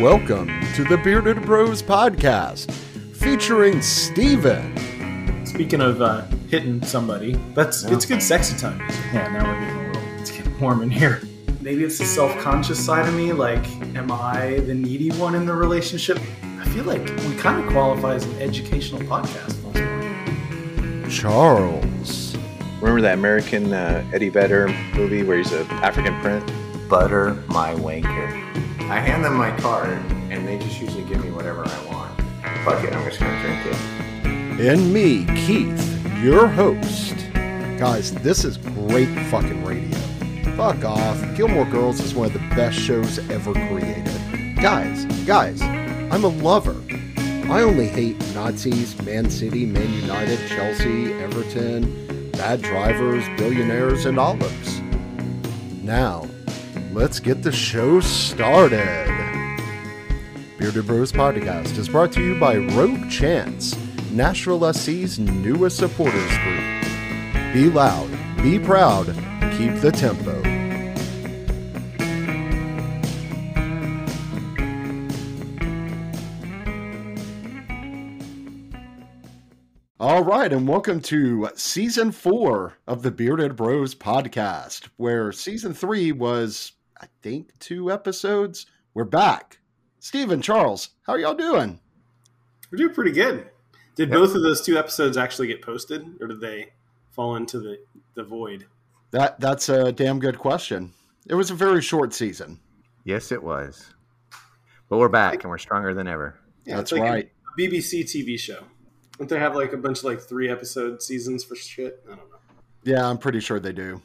Welcome to the Bearded Bros Podcast, featuring Steven. Speaking of hitting somebody, it's good sexy time. Yeah, now we're getting it's getting warm in here. Maybe it's the self-conscious side of me, like, am I the needy one in the relationship? I feel like we kind of qualify as an educational podcast. Charles. Remember that American Eddie Vedder movie where he's an African print? Butter my wanker. I hand them my card, and they just usually give me whatever I want. Fuck it, I'm just going to drink it. And me, Keith, your host. Guys, this is great fucking radio. Fuck off. Gilmore Girls is one of the best shows ever created. Guys, I'm a lover. I only hate Nazis, Man City, Man United, Chelsea, Everton, bad drivers, billionaires, and olives. Now, let's get the show started. Bearded Bros Podcast is brought to you by Rogue Chance, Nashville SC's newest supporters group. Be loud, be proud, keep the tempo. All right, and welcome to Season 4 of the Bearded Bros Podcast, where Season 3 was, I think, 2 episodes. We're back. Steven, Charles, how are y'all doing? We're doing pretty good. Did both of those 2 episodes actually get posted, or did they fall into the void? That's a damn good question. It was a very short season. Yes, it was. But we're back, and we're stronger than ever. Yeah, that's like right. A BBC TV show. Don't they have like a bunch of like 3 episode seasons for shit? I don't know. Yeah, I'm pretty sure they do.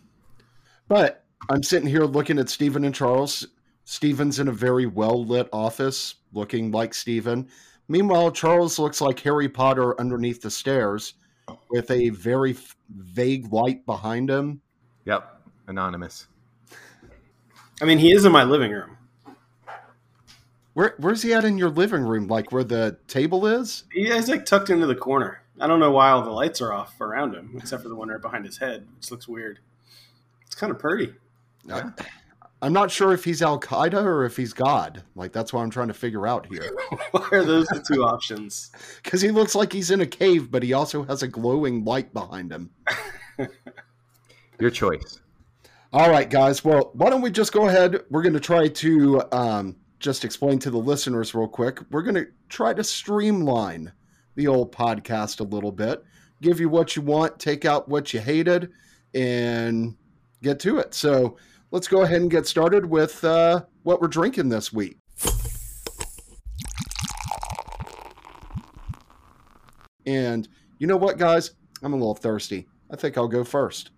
But I'm sitting here looking at Steven and Charles. Steven's in a very well-lit office, looking like Steven. Meanwhile, Charles looks like Harry Potter underneath the stairs with a very vague light behind him. Yep, anonymous. I mean, he is in my living room. Where's he at in your living room? Like where the table is? Yeah, he's like tucked into the corner. I don't know why all the lights are off around him, except for the one right behind his head, which looks weird. It's kind of pretty. Yeah. I'm not sure if he's Al-Qaeda or if he's God. Like, that's what I'm trying to figure out here. Why are those the 2 options? Because he looks like he's in a cave, but he also has a glowing light behind him. Your choice. All right, guys. Well, why don't we just go ahead? We're going to try to... just explain to the listeners real quick, we're going to try to streamline the old podcast a little bit, give you what you want, take out what you hated, and get to it. So let's go ahead and get started with what we're drinking this week. And you know what, guys? I'm a little thirsty. I think I'll go first.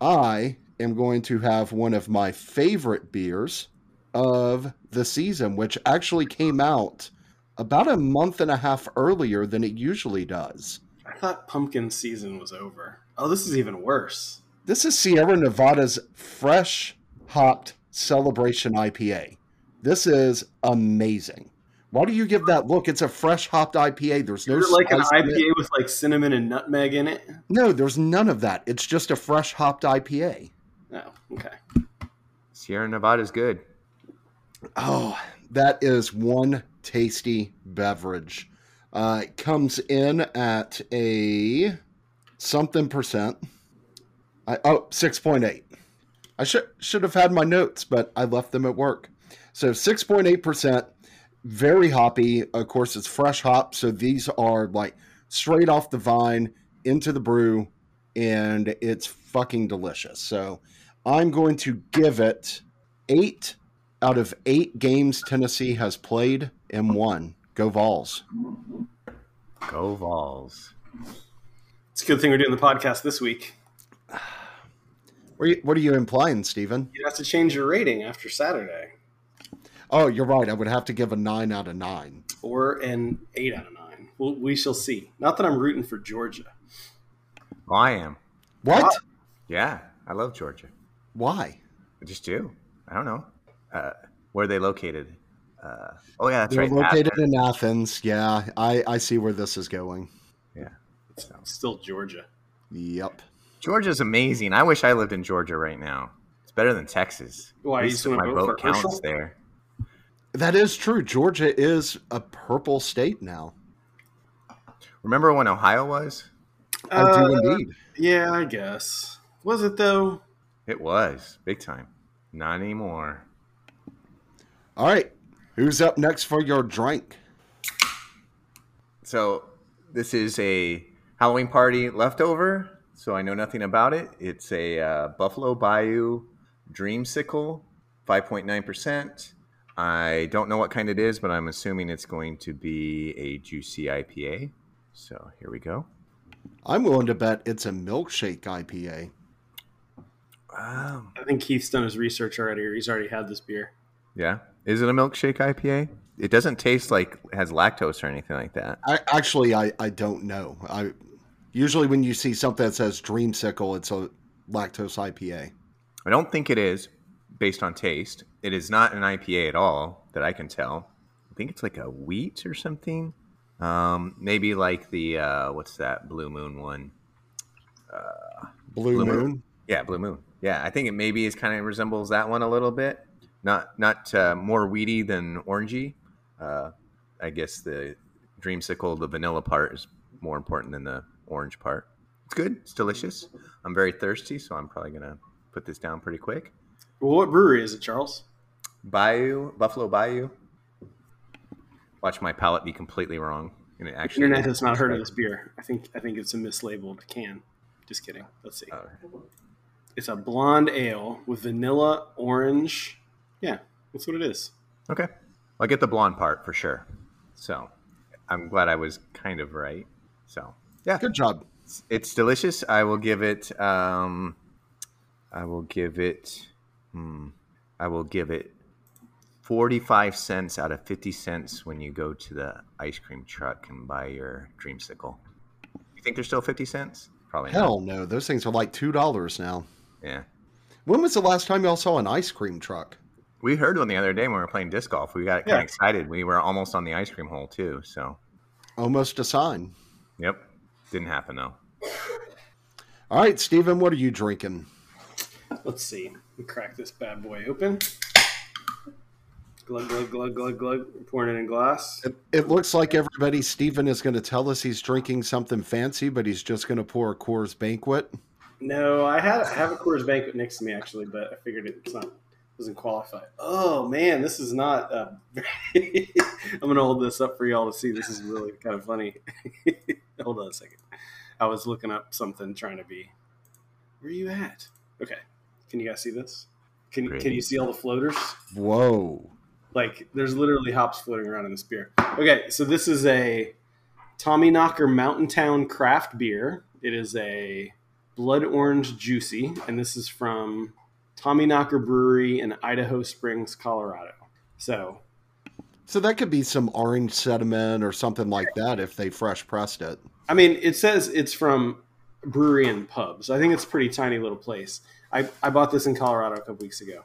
I am going to have one of my favorite beers of the season, which actually came out about a month and a half earlier than it usually does. I thought pumpkin season was over. Oh, this is even worse. This is Sierra Nevada's Fresh Hopped Celebration IPA. This is amazing. Why do you give that look? It's a fresh hopped IPA. There's no like an IPA with like cinnamon and nutmeg in it? No, there's none of that. It's just a fresh hopped IPA. Oh, okay. Sierra Nevada's good. Oh, that is one tasty beverage. It comes in at a something percent. 6.8. I should have had my notes, but I left them at work. So 6.8%, very hoppy. Of course, it's fresh hop, so these are like straight off the vine into the brew, and it's fucking delicious. So I'm going to give it 8 out of 8 games Tennessee has played and won. Go Vols. Go Vols. It's a good thing we're doing the podcast this week. What are you implying, Steven? You'd have to change your rating after Saturday. Oh, you're right. I would have to give a 9 out of 9. Or an 8 out of 9. Well, we shall see. Not that I'm rooting for Georgia. Well, I am. What? Yeah, I love Georgia. Why? I just do. I don't know. Where are they located? Oh, yeah, that's right. They're located in Athens. Yeah, I see where this is going. Yeah. So. Still Georgia. Yep. Georgia's amazing. I wish I lived in Georgia right now. It's better than Texas. Why? At least my vote counts there. That is true. Georgia is a purple state now. Remember when Ohio was? I do indeed. Yeah, I guess. Was it, though? It was. Big time. Not anymore. All right. Who's up next for your drink? So this is a Halloween party leftover, so I know nothing about it. It's a Buffalo Bayou Dreamsicle, 5.9%. I don't know what kind it is, but I'm assuming it's going to be a juicy IPA. So here we go. I'm willing to bet it's a milkshake IPA. Wow. I think Keith's done his research already, or he's already had this beer. Yeah. Is it a milkshake IPA? It doesn't taste like it has lactose or anything like that. I don't know. Usually when you see something that says Dreamsicle, it's a lactose IPA. I don't think it is based on taste. It is not an IPA at all that I can tell. I think it's like a wheat or something. Maybe like the, what's that Blue Moon one? Blue Moon? Yeah, Blue Moon. Yeah, I think it maybe is kind of resembles that one a little bit. Not more weedy than orangey. I guess the dreamsicle, the vanilla part is more important than the orange part. It's good. It's delicious. I'm very thirsty, so I'm probably going to put this down pretty quick. Well, what brewery is it, Charles? Buffalo Bayou. Watch my palate be completely wrong. And it actually Internet has not heard of this beer. I think it's a mislabeled can. Just kidding. Let's see. It's a blonde ale with vanilla, orange. Yeah, that's what it is. Okay. I get the blonde part for sure. So I'm glad I was kind of right. So, yeah. Good job. It's delicious. I will give it 45 cents out of 50 cents when you go to the ice cream truck and buy your dreamsicle. You think they're still 50 cents? Probably not. Hell no. Those things are like $2 now. Yeah. When was the last time y'all saw an ice cream truck? We heard one the other day when we were playing disc golf. We got kind of excited. We were almost on the ice cream hole, too. So, almost a sign. Yep. Didn't happen, though. All right, Steven, what are you drinking? Let's see. We crack this bad boy open. Glug, glug, glug, glug, glug. We're pouring it in glass. It looks like everybody, Steven is going to tell us he's drinking something fancy, but he's just going to pour a Coors Banquet. No, I have a Coors Banquet next to me, actually, but I figured it's not. Doesn't qualify. Oh, man, this is not – I'm going to hold this up for y'all to see. This is really kind of funny. Hold on a second. I was looking up something trying to be – where are you at? Okay. Can you guys see this? Can you see all the floaters? Whoa. Like, there's literally hops floating around in this beer. Okay, so this is a Tommyknocker Mountain Town craft beer. It is a blood orange juicy, and this is from – Tommyknocker Brewery in Idaho Springs, Colorado. So that could be some orange sediment or something like that if they fresh pressed it. I mean, it says it's from brewery and pubs. I think it's a pretty tiny little place. I bought this in Colorado a couple weeks ago.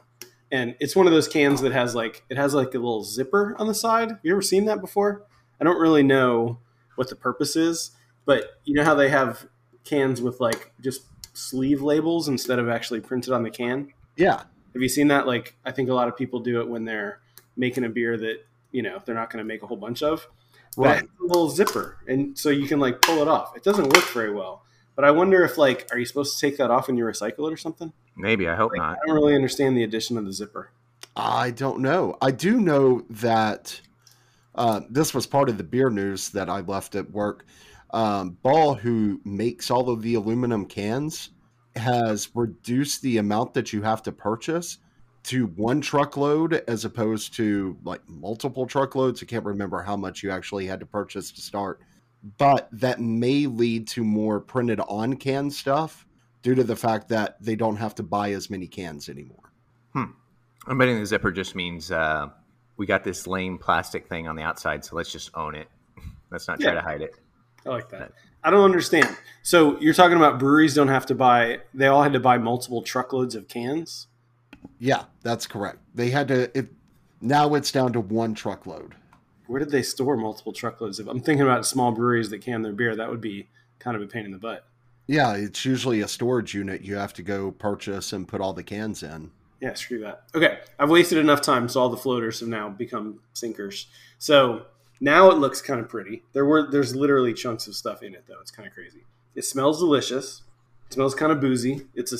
And it's one of those cans that has like a little zipper on the side. You ever seen that before? I don't really know what the purpose is, but you know how they have cans with like just sleeve labels instead of actually printed on the can? Yeah. Have you seen that? Like, I think a lot of people do it when they're making a beer that, you know, they're not going to make a whole bunch of. Right. But a little zipper. And so you can, like, pull it off. It doesn't work very well. But I wonder if, like, are you supposed to take that off when you recycle it or something? Maybe. I hope not. I don't really understand the addition of the zipper. I don't know. I do know that this was part of the beer news that I left at work. Ball, who makes all of the aluminum cans, has reduced the amount that you have to purchase to one truckload as opposed to like multiple truckloads. I can't remember how much you actually had to purchase to start, but that may lead to more printed on can stuff due to the fact that they don't have to buy as many cans anymore. I'm betting the zipper just means we got this lame plastic thing on the outside, so let's just own it. Let's not try to hide it. I like that. I don't understand. So you're talking about breweries don't have to buy – they all had to buy multiple truckloads of cans? Yeah, that's correct. They had to – now it's down to one truckload. Where did they store multiple truckloads of – I'm thinking about small breweries that can their beer. That would be kind of a pain in the butt. Yeah, it's usually a storage unit you have to go purchase and put all the cans in. Yeah, screw that. Okay, I've wasted enough time, so all the floaters have now become sinkers. So now it looks kind of pretty. There's literally chunks of stuff in it, though. It's kind of crazy. It smells delicious. It smells kind of boozy. It's a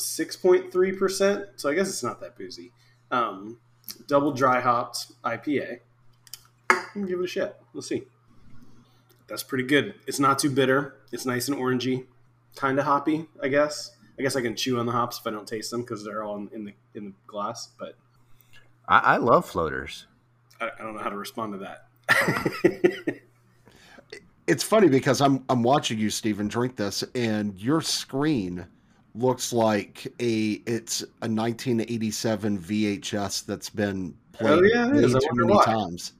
6.3%, so I guess it's not that boozy. Double dry hopped IPA. I'm give it a shot. We'll see. That's pretty good. It's not too bitter. It's nice and orangey, kind of hoppy, I guess. I guess I can chew on the hops if I don't taste them because they're all in the glass. But I love floaters. I don't know how to respond to that. It's funny because I'm watching you, Stephen, drink this, and your screen looks like it's a 1987 VHS that's been played many times.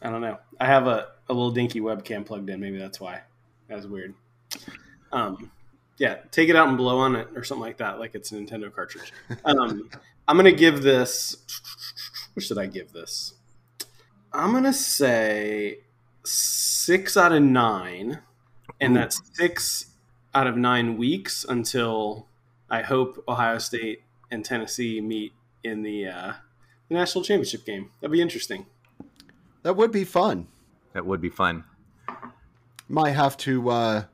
I don't know. I have a little dinky webcam plugged in. Maybe that's why. That was weird. Yeah, take it out and blow on it or something like that, like it's a Nintendo cartridge. I'm going to give this – what should I give this? I'm going to say 6 out of 9, and that's 6 out of 9 weeks until I hope Ohio State and Tennessee meet in the national championship game. That'd be interesting. That would be fun. That would be fun. Might have to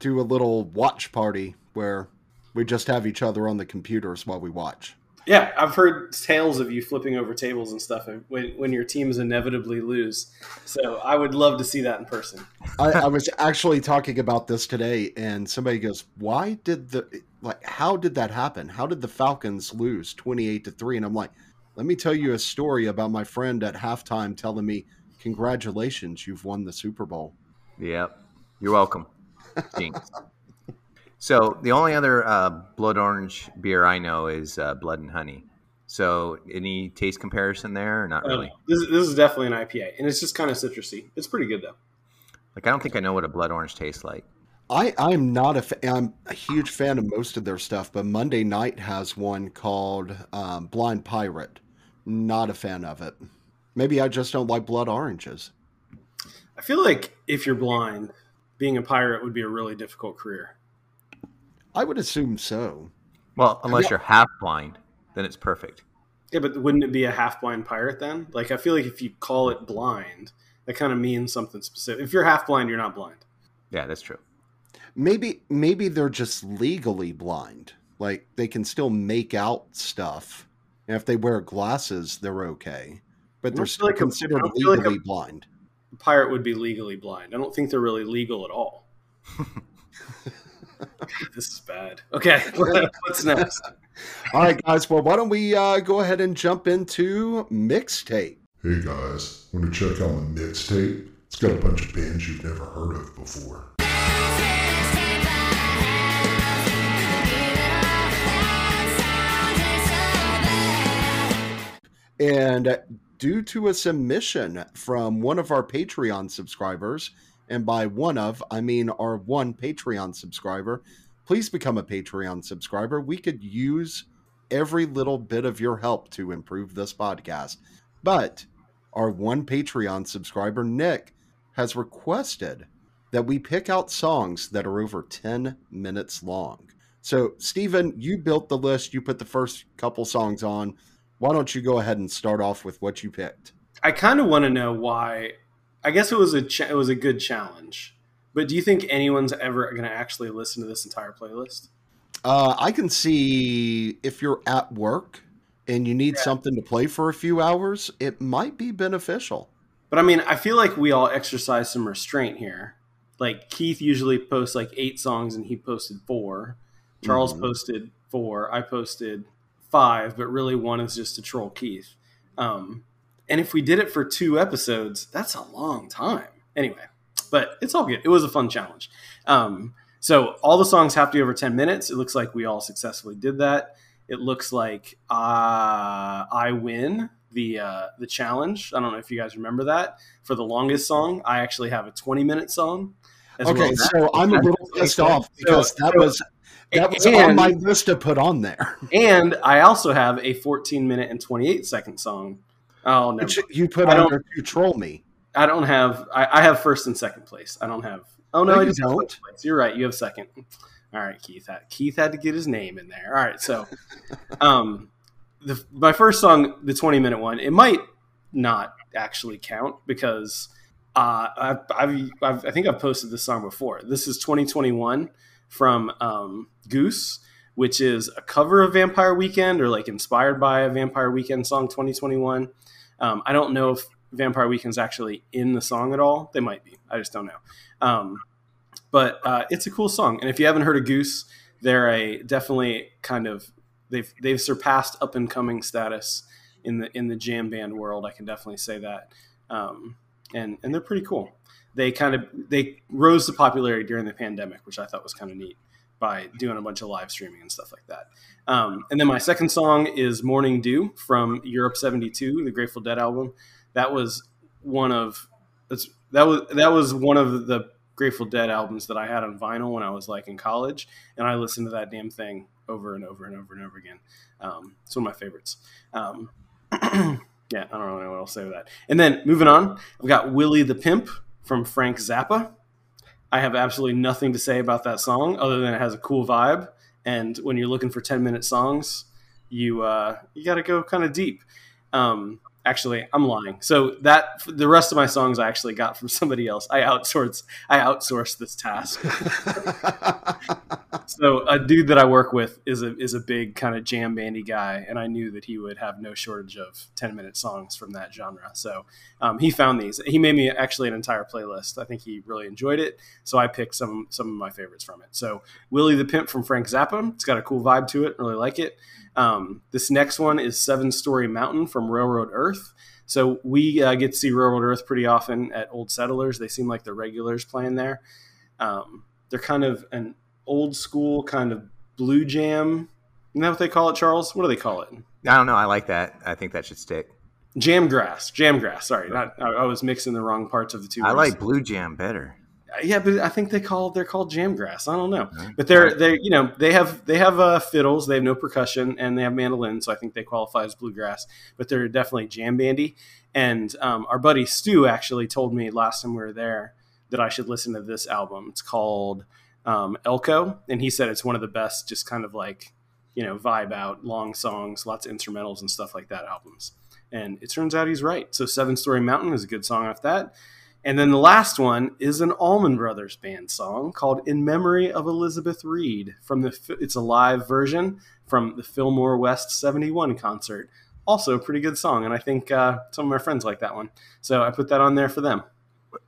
do a little watch party where we just have each other on the computers while we watch. Yeah, I've heard tales of you flipping over tables and stuff when your teams inevitably lose. So I would love to see that in person. I was actually talking about this today, and somebody goes, how did that happen? How did the Falcons lose 28-3? And I'm like, let me tell you a story about my friend at halftime telling me, congratulations, you've won the Super Bowl. Yeah, you're welcome. So the only other blood orange beer I know is Blood and Honey. So any taste comparison there or not really? This is definitely an IPA, and it's just kind of citrusy. It's pretty good, though. Like, I don't think I know what a blood orange tastes like. I'm a huge fan of most of their stuff, but Monday Night has one called Blind Pirate. Not a fan of it. Maybe I just don't like blood oranges. I feel like if you're blind, being a pirate would be a really difficult career. I would assume so. Well, unless you're half blind, then it's perfect. Yeah, but wouldn't it be a half blind pirate then? Like, I feel like if you call it blind, that kind of means something specific. If you're half blind, you're not blind. Yeah, that's true. Maybe they're just legally blind. Like, they can still make out stuff. And if they wear glasses, they're okay. But they're still considered legally blind. A pirate would be legally blind. I don't think they're really legal at all. This is bad. Okay, what's next? All right, guys. Well, why don't we go ahead and jump into mixtape? Hey, guys. Want to check out my mixtape? It's got a bunch of bands you've never heard of before. And due to a submission from one of our Patreon subscribers, and by one of, I mean our one Patreon subscriber, please become a Patreon subscriber. We could use every little bit of your help to improve this podcast. But our one Patreon subscriber, Nick, has requested that we pick out songs that are over 10 minutes long. So, Stephen, you built the list. You put the first couple songs on. Why don't you go ahead and start off with what you picked? I kind of want to know why. I guess it was a good challenge, but do you think anyone's ever going to actually listen to this entire playlist? I can see if you're at work and you need something to play for a few hours, it might be beneficial. But I mean, I feel like we all exercise some restraint here. Like, Keith usually posts like 8 songs, and he posted 4. Charles posted 4. I posted 5, but really one is just to troll Keith. And if we did it for 2 episodes, that's a long time. Anyway, but it's all good. It was a fun challenge. So all the songs have to be over 10 minutes. It looks like we all successfully did that. It looks like I win the challenge. I don't know if you guys remember that. For the longest song, I actually have a 20-minute song. Okay, so I'm a little pissed off because that was on my list to put on there. And I also have a 14-minute and 28-second song. Oh, no. You put on there to troll me. I don't have – I have first and second place. I don't have – oh, no, I just don't. You're right. You have second. All right, Keith had to get his name in there. All right, so my first song, the 20-minute one, it might not actually count because I think I've posted this song before. This is 2021 from Goose, which is a cover of Vampire Weekend or like inspired by a Vampire Weekend song, 2021. I don't know if Vampire Weekend's actually in the song at all. They might be. I just don't know. But it's a cool song. And if you haven't heard of Goose, they're a definitely kind of they've surpassed up and coming status in the jam band world. I can definitely say that. And they're pretty cool. They rose to popularity during the pandemic, which I thought was kind of neat by doing a bunch of live streaming and stuff like that. And then my second song is Morning Dew from Europe 72, the Grateful Dead album. That was one of the Grateful Dead albums that I had on vinyl when I was like in college, and I listened to that damn thing over and over and over and over again. It's one of my favorites. Yeah, I don't really know what I'll say with that. And then moving on, we've got Willie the Pimp from Frank Zappa. I have absolutely nothing to say about that song other than it has a cool vibe. And when you're looking for 10-minute songs, you got to go kind of deep. Actually, I'm lying. So that the rest of my songs I actually got from somebody else. I outsourced this task. So a dude that I work with is a big kind of jam bandy guy, and I knew that he would have no shortage of 10-minute songs from that genre. So he found these. He made me actually an entire playlist. I think he really enjoyed it. So I picked some of my favorites from it. So Willie the Pimp from Frank Zappa. It's got a cool vibe to it. Really like it. This next one is 7 Story Mountain from Railroad Earth. So we get to see Railroad Earth pretty often at Old Settlers. They seem like the regulars playing there. They're kind of an old school kind of blue jam. Isn't that what they call it, Charles? What do they call it? I don't know. I like that. I think that should stick. Jamgrass. Sorry. I was mixing the wrong parts of the two words. I like blue jam better. Yeah, but I think they're called jamgrass. I don't know, but they have fiddles. They have no percussion and they have mandolins, so I think they qualify as bluegrass. But they're definitely jam bandy. And our buddy Stu actually told me last time we were there that I should listen to this album. It's called Elko, and he said it's one of the best, just kind of like vibe out, long songs, lots of instrumentals and stuff like that albums. And it turns out he's right. So 7 Story Mountain is a good song off that. And then the last one is an Allman Brothers band song called In Memory of Elizabeth Reed. It's a live version from the Fillmore West 71 concert. Also a pretty good song, and I think some of my friends like that one. So I put that on there for them.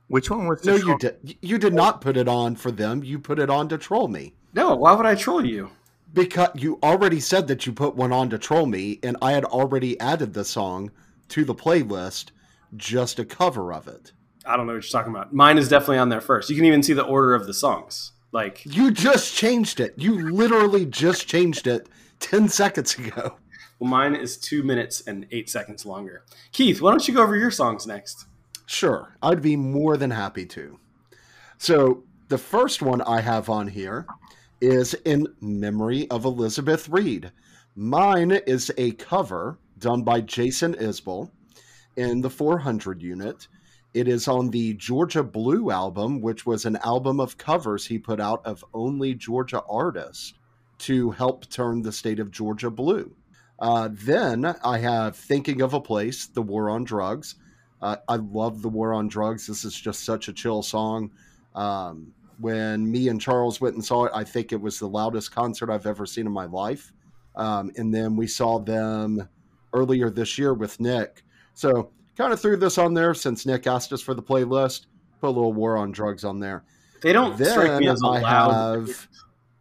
Which one was this? No, you did not put it on for them. You put it on to troll me. No, why would I troll you? Because you already said that you put one on to troll me, and I had already added the song to the playlist, just a cover of it. I don't know what you're talking about. Mine is definitely on there first. You can even see the order of the songs. Like you just changed it. You literally just changed it 10 seconds ago. Well, mine is 2 minutes and 8 seconds longer. Keith, why don't you go over your songs next? Sure. I'd be more than happy to. So the first one I have on here is In Memory of Elizabeth Reed. Mine is a cover done by Jason Isbell in the 400 unit. It is on the Georgia Blue album, which was an album of covers he put out of only Georgia artists to help turn the state of Georgia blue. Then I have Thinking of a Place, the War on Drugs. I love the War on Drugs. This is just such a chill song. When me and Charles went and saw it, I think it was the loudest concert I've ever seen in my life. And then we saw them earlier this year with Nick. So kind of threw this on there since Nick asked us for the playlist. Put a little War on Drugs on there. They don't strike me as loud.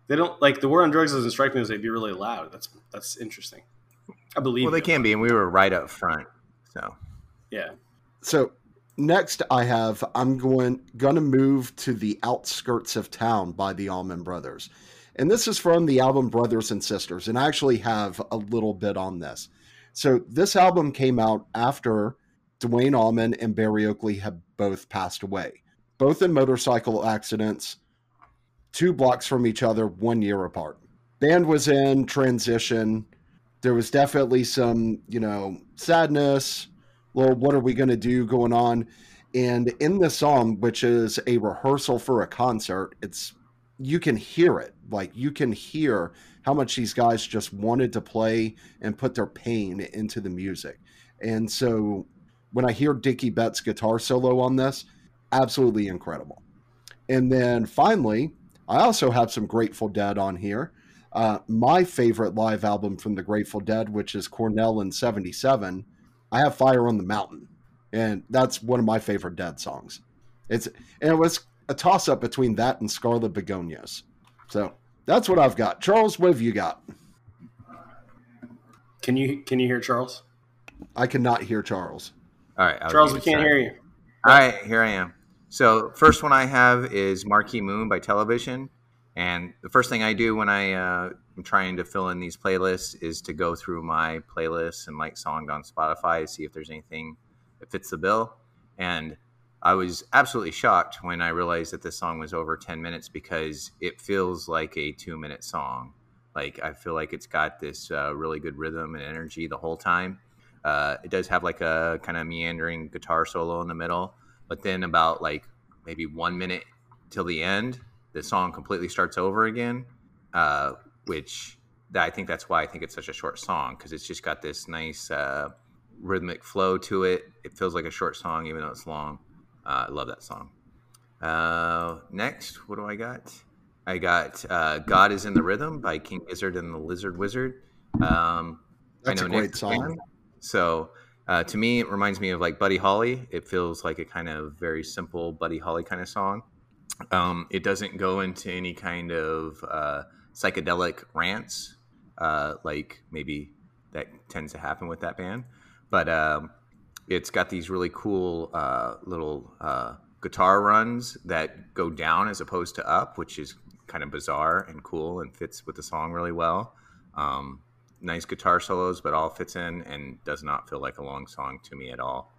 They don't like the War on Drugs doesn't strike me as they'd be really loud. That's interesting. I believe. Well, they can be, and we were right up front. So yeah. So next, I'm gonna move to The Outskirts of Town by the Allman Brothers, and this is from the album Brothers and Sisters. And I actually have a little bit on this. So this album came out after Dwayne Allman and Barry Oakley have both passed away, both in motorcycle accidents, 2 blocks from each other, 1 year apart. Band was in transition. There was definitely some, sadness. Well, what are we going to do going on? And in this song, which is a rehearsal for a concert, it's you can hear it. Like, you can hear how much these guys just wanted to play and put their pain into the music. And so when I hear Dickie Bett's guitar solo on this, absolutely incredible. And then finally, I also have some Grateful Dead on here. My favorite live album from the Grateful Dead, which is Cornell in 77, I have Fire on the Mountain. And that's one of my favorite Dead songs. And it was a toss-up between that and Scarlet Begonias. So that's what I've got. Charles, what have you got? Can you hear Charles? I cannot hear Charles. All right, Charles, we can't hear you. All right, here I am. So first one I have is Marquee Moon by Television. And the first thing I do when I am trying to fill in these playlists is to go through my playlists and like songs on Spotify to see if there's anything that fits the bill. And I was absolutely shocked when I realized that this song was over 10 minutes because it feels like a 2-minute song. Like, I feel like it's got this really good rhythm and energy the whole time. It does have like a kind of meandering guitar solo in the middle, but then about like maybe 1 minute till the end, the song completely starts over again, which I think that's why I think it's such a short song, because it's just got this nice rhythmic flow to it. It feels like a short song, even though it's long. I love that song. Next, what do I got? I got God Is in the Rhythm by King Gizzard and the Lizard Wizard. That's a great song. So to me, it reminds me of like Buddy Holly. It feels like a kind of very simple Buddy Holly kind of song. It doesn't go into any kind of psychedelic rants like maybe that tends to happen with that band. But it's got these really cool little guitar runs that go down as opposed to up, which is kind of bizarre and cool and fits with the song really well. Nice guitar solos, but all fits in and does not feel like a long song to me at all.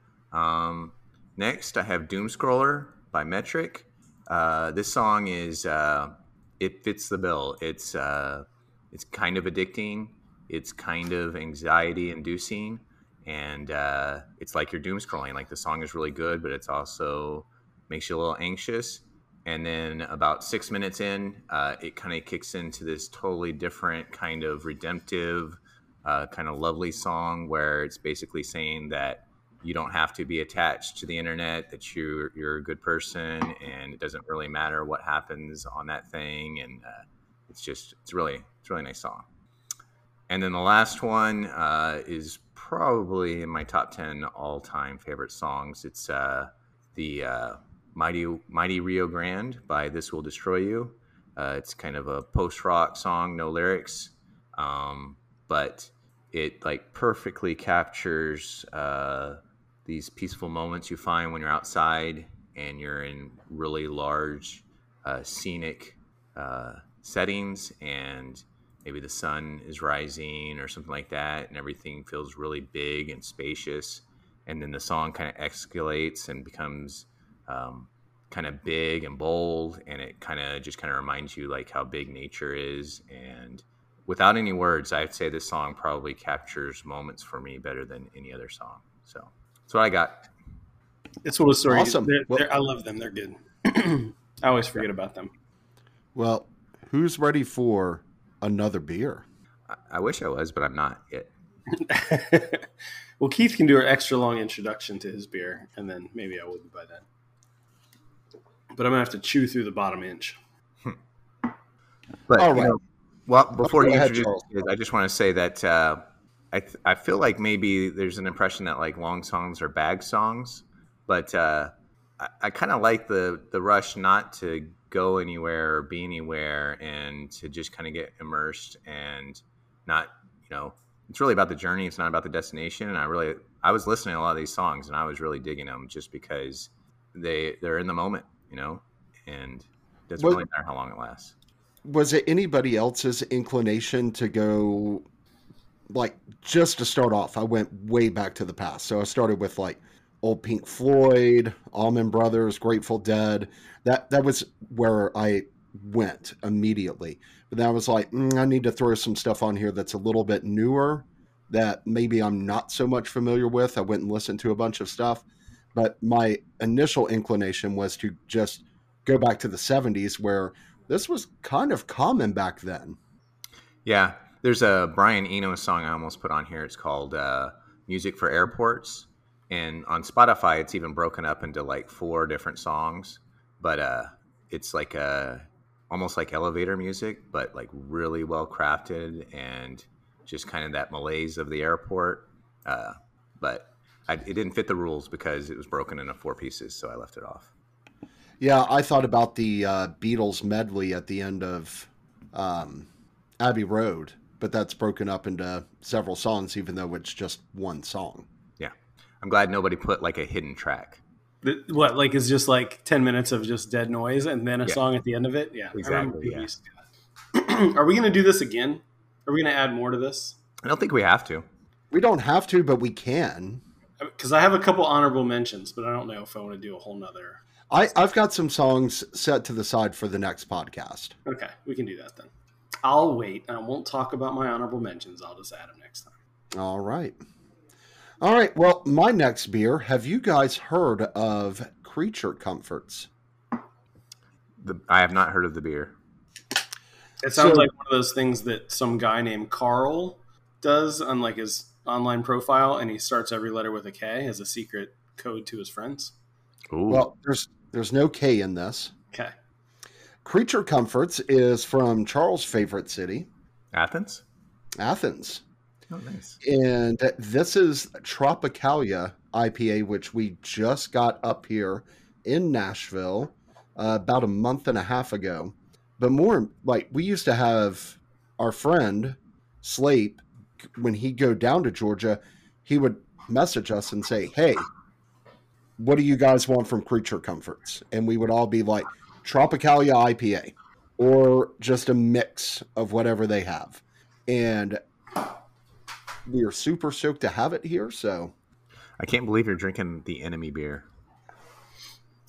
Next, I have Doomscroller by Metric. This song is, it fits the bill. It's kind of addicting. It's kind of anxiety inducing. And it's like you're doom scrolling. Like, the song is really good, but it's also makes you a little anxious. And then about 6 minutes in, it kind of kicks into this totally different kind of redemptive, kind of lovely song where it's basically saying that you don't have to be attached to the internet, that you're a good person, and it doesn't really matter what happens on that thing. And it's really nice song. And then the last one is probably in my top 10 all-time favorite songs. It's the Mighty Rio Grande by This Will Destroy You. It's kind of a post-rock song, no lyrics, but it like perfectly captures these peaceful moments you find when you're outside and you're in really large scenic settings, and maybe the sun is rising or something like that, and everything feels really big and spacious. And then the song kind of escalates and becomes kind of big and bold, and it kind of reminds you like how big nature is. And without any words, I'd say this song probably captures moments for me better than any other song. So that's what I got. It's a story. Awesome. I love them. They're good. I always forget about them. Well, who's ready for another beer? I wish I was, but I'm not yet. Well, Keith can do an extra long introduction to his beer, and then maybe I wouldn't by then. But I'm going to have to chew through the bottom inch. But, all right. Well, before you introduce it, I just want to say that I feel like maybe there's an impression that like long songs are bag songs, but I kind of like the rush not to go anywhere or be anywhere and to just kind of get immersed and not, it's really about the journey. It's not about the destination. And I was listening to a lot of these songs and I was really digging them just because they're in the moment, and it doesn't really matter how long it lasts. Was it anybody else's inclination to go, like, just to start off, I went way back to the past. So I started with like old Pink Floyd, Allman Brothers, Grateful Dead. That was where I went immediately. But then I was like, I need to throw some stuff on here that's a little bit newer that maybe I'm not so much familiar with. I went and listened to a bunch of stuff. But my initial inclination was to just go back to the 70s, where this was kind of common back then. Yeah, there's a Brian Eno song I almost put on here. It's called Music for Airports. And on Spotify, it's even broken up into like 4 different songs. But it's like almost like elevator music, but like really well crafted and just kind of that malaise of the airport. But it didn't fit the rules because it was broken into 4 pieces, so I left it off. Yeah, I thought about the Beatles medley at the end of Abbey Road, but that's broken up into several songs, even though it's just one song. Yeah, I'm glad nobody put like a hidden track. What, like it's just like 10 minutes of just dead noise and then a song at the end of it? Yeah, exactly. Yeah. Are we going to do this again? Are we going to add more to this? I don't think we have to. We don't have to, but we can. Because I have a couple honorable mentions, but I don't know if I want to do a whole nother. I've got some songs set to the side for the next podcast. Okay, we can do that then. I'll wait. I won't talk about my honorable mentions. I'll just add them next time. All right. All right, well, my next beer, have you guys heard of Creature Comforts? I have not heard of the beer. It sounds like one of those things that some guy named Carl does on like his online profile, and he starts every letter with a K as a secret code to his friends. Ooh. Well, there's no K in this. Okay. Creature Comforts is from Charles' favorite city, Athens. Athens. Oh, nice. And this is Tropicalia IPA, which we just got up here in Nashville about a month and a half ago. But more like we used to have our friend Slape, when he'd go down to Georgia, he would message us and say, hey, what do you guys want from Creature Comforts? And we would all be like, Tropicalia IPA, or just a mix of whatever they have. And we are super stoked to have it here. So I can't believe you're drinking the enemy beer.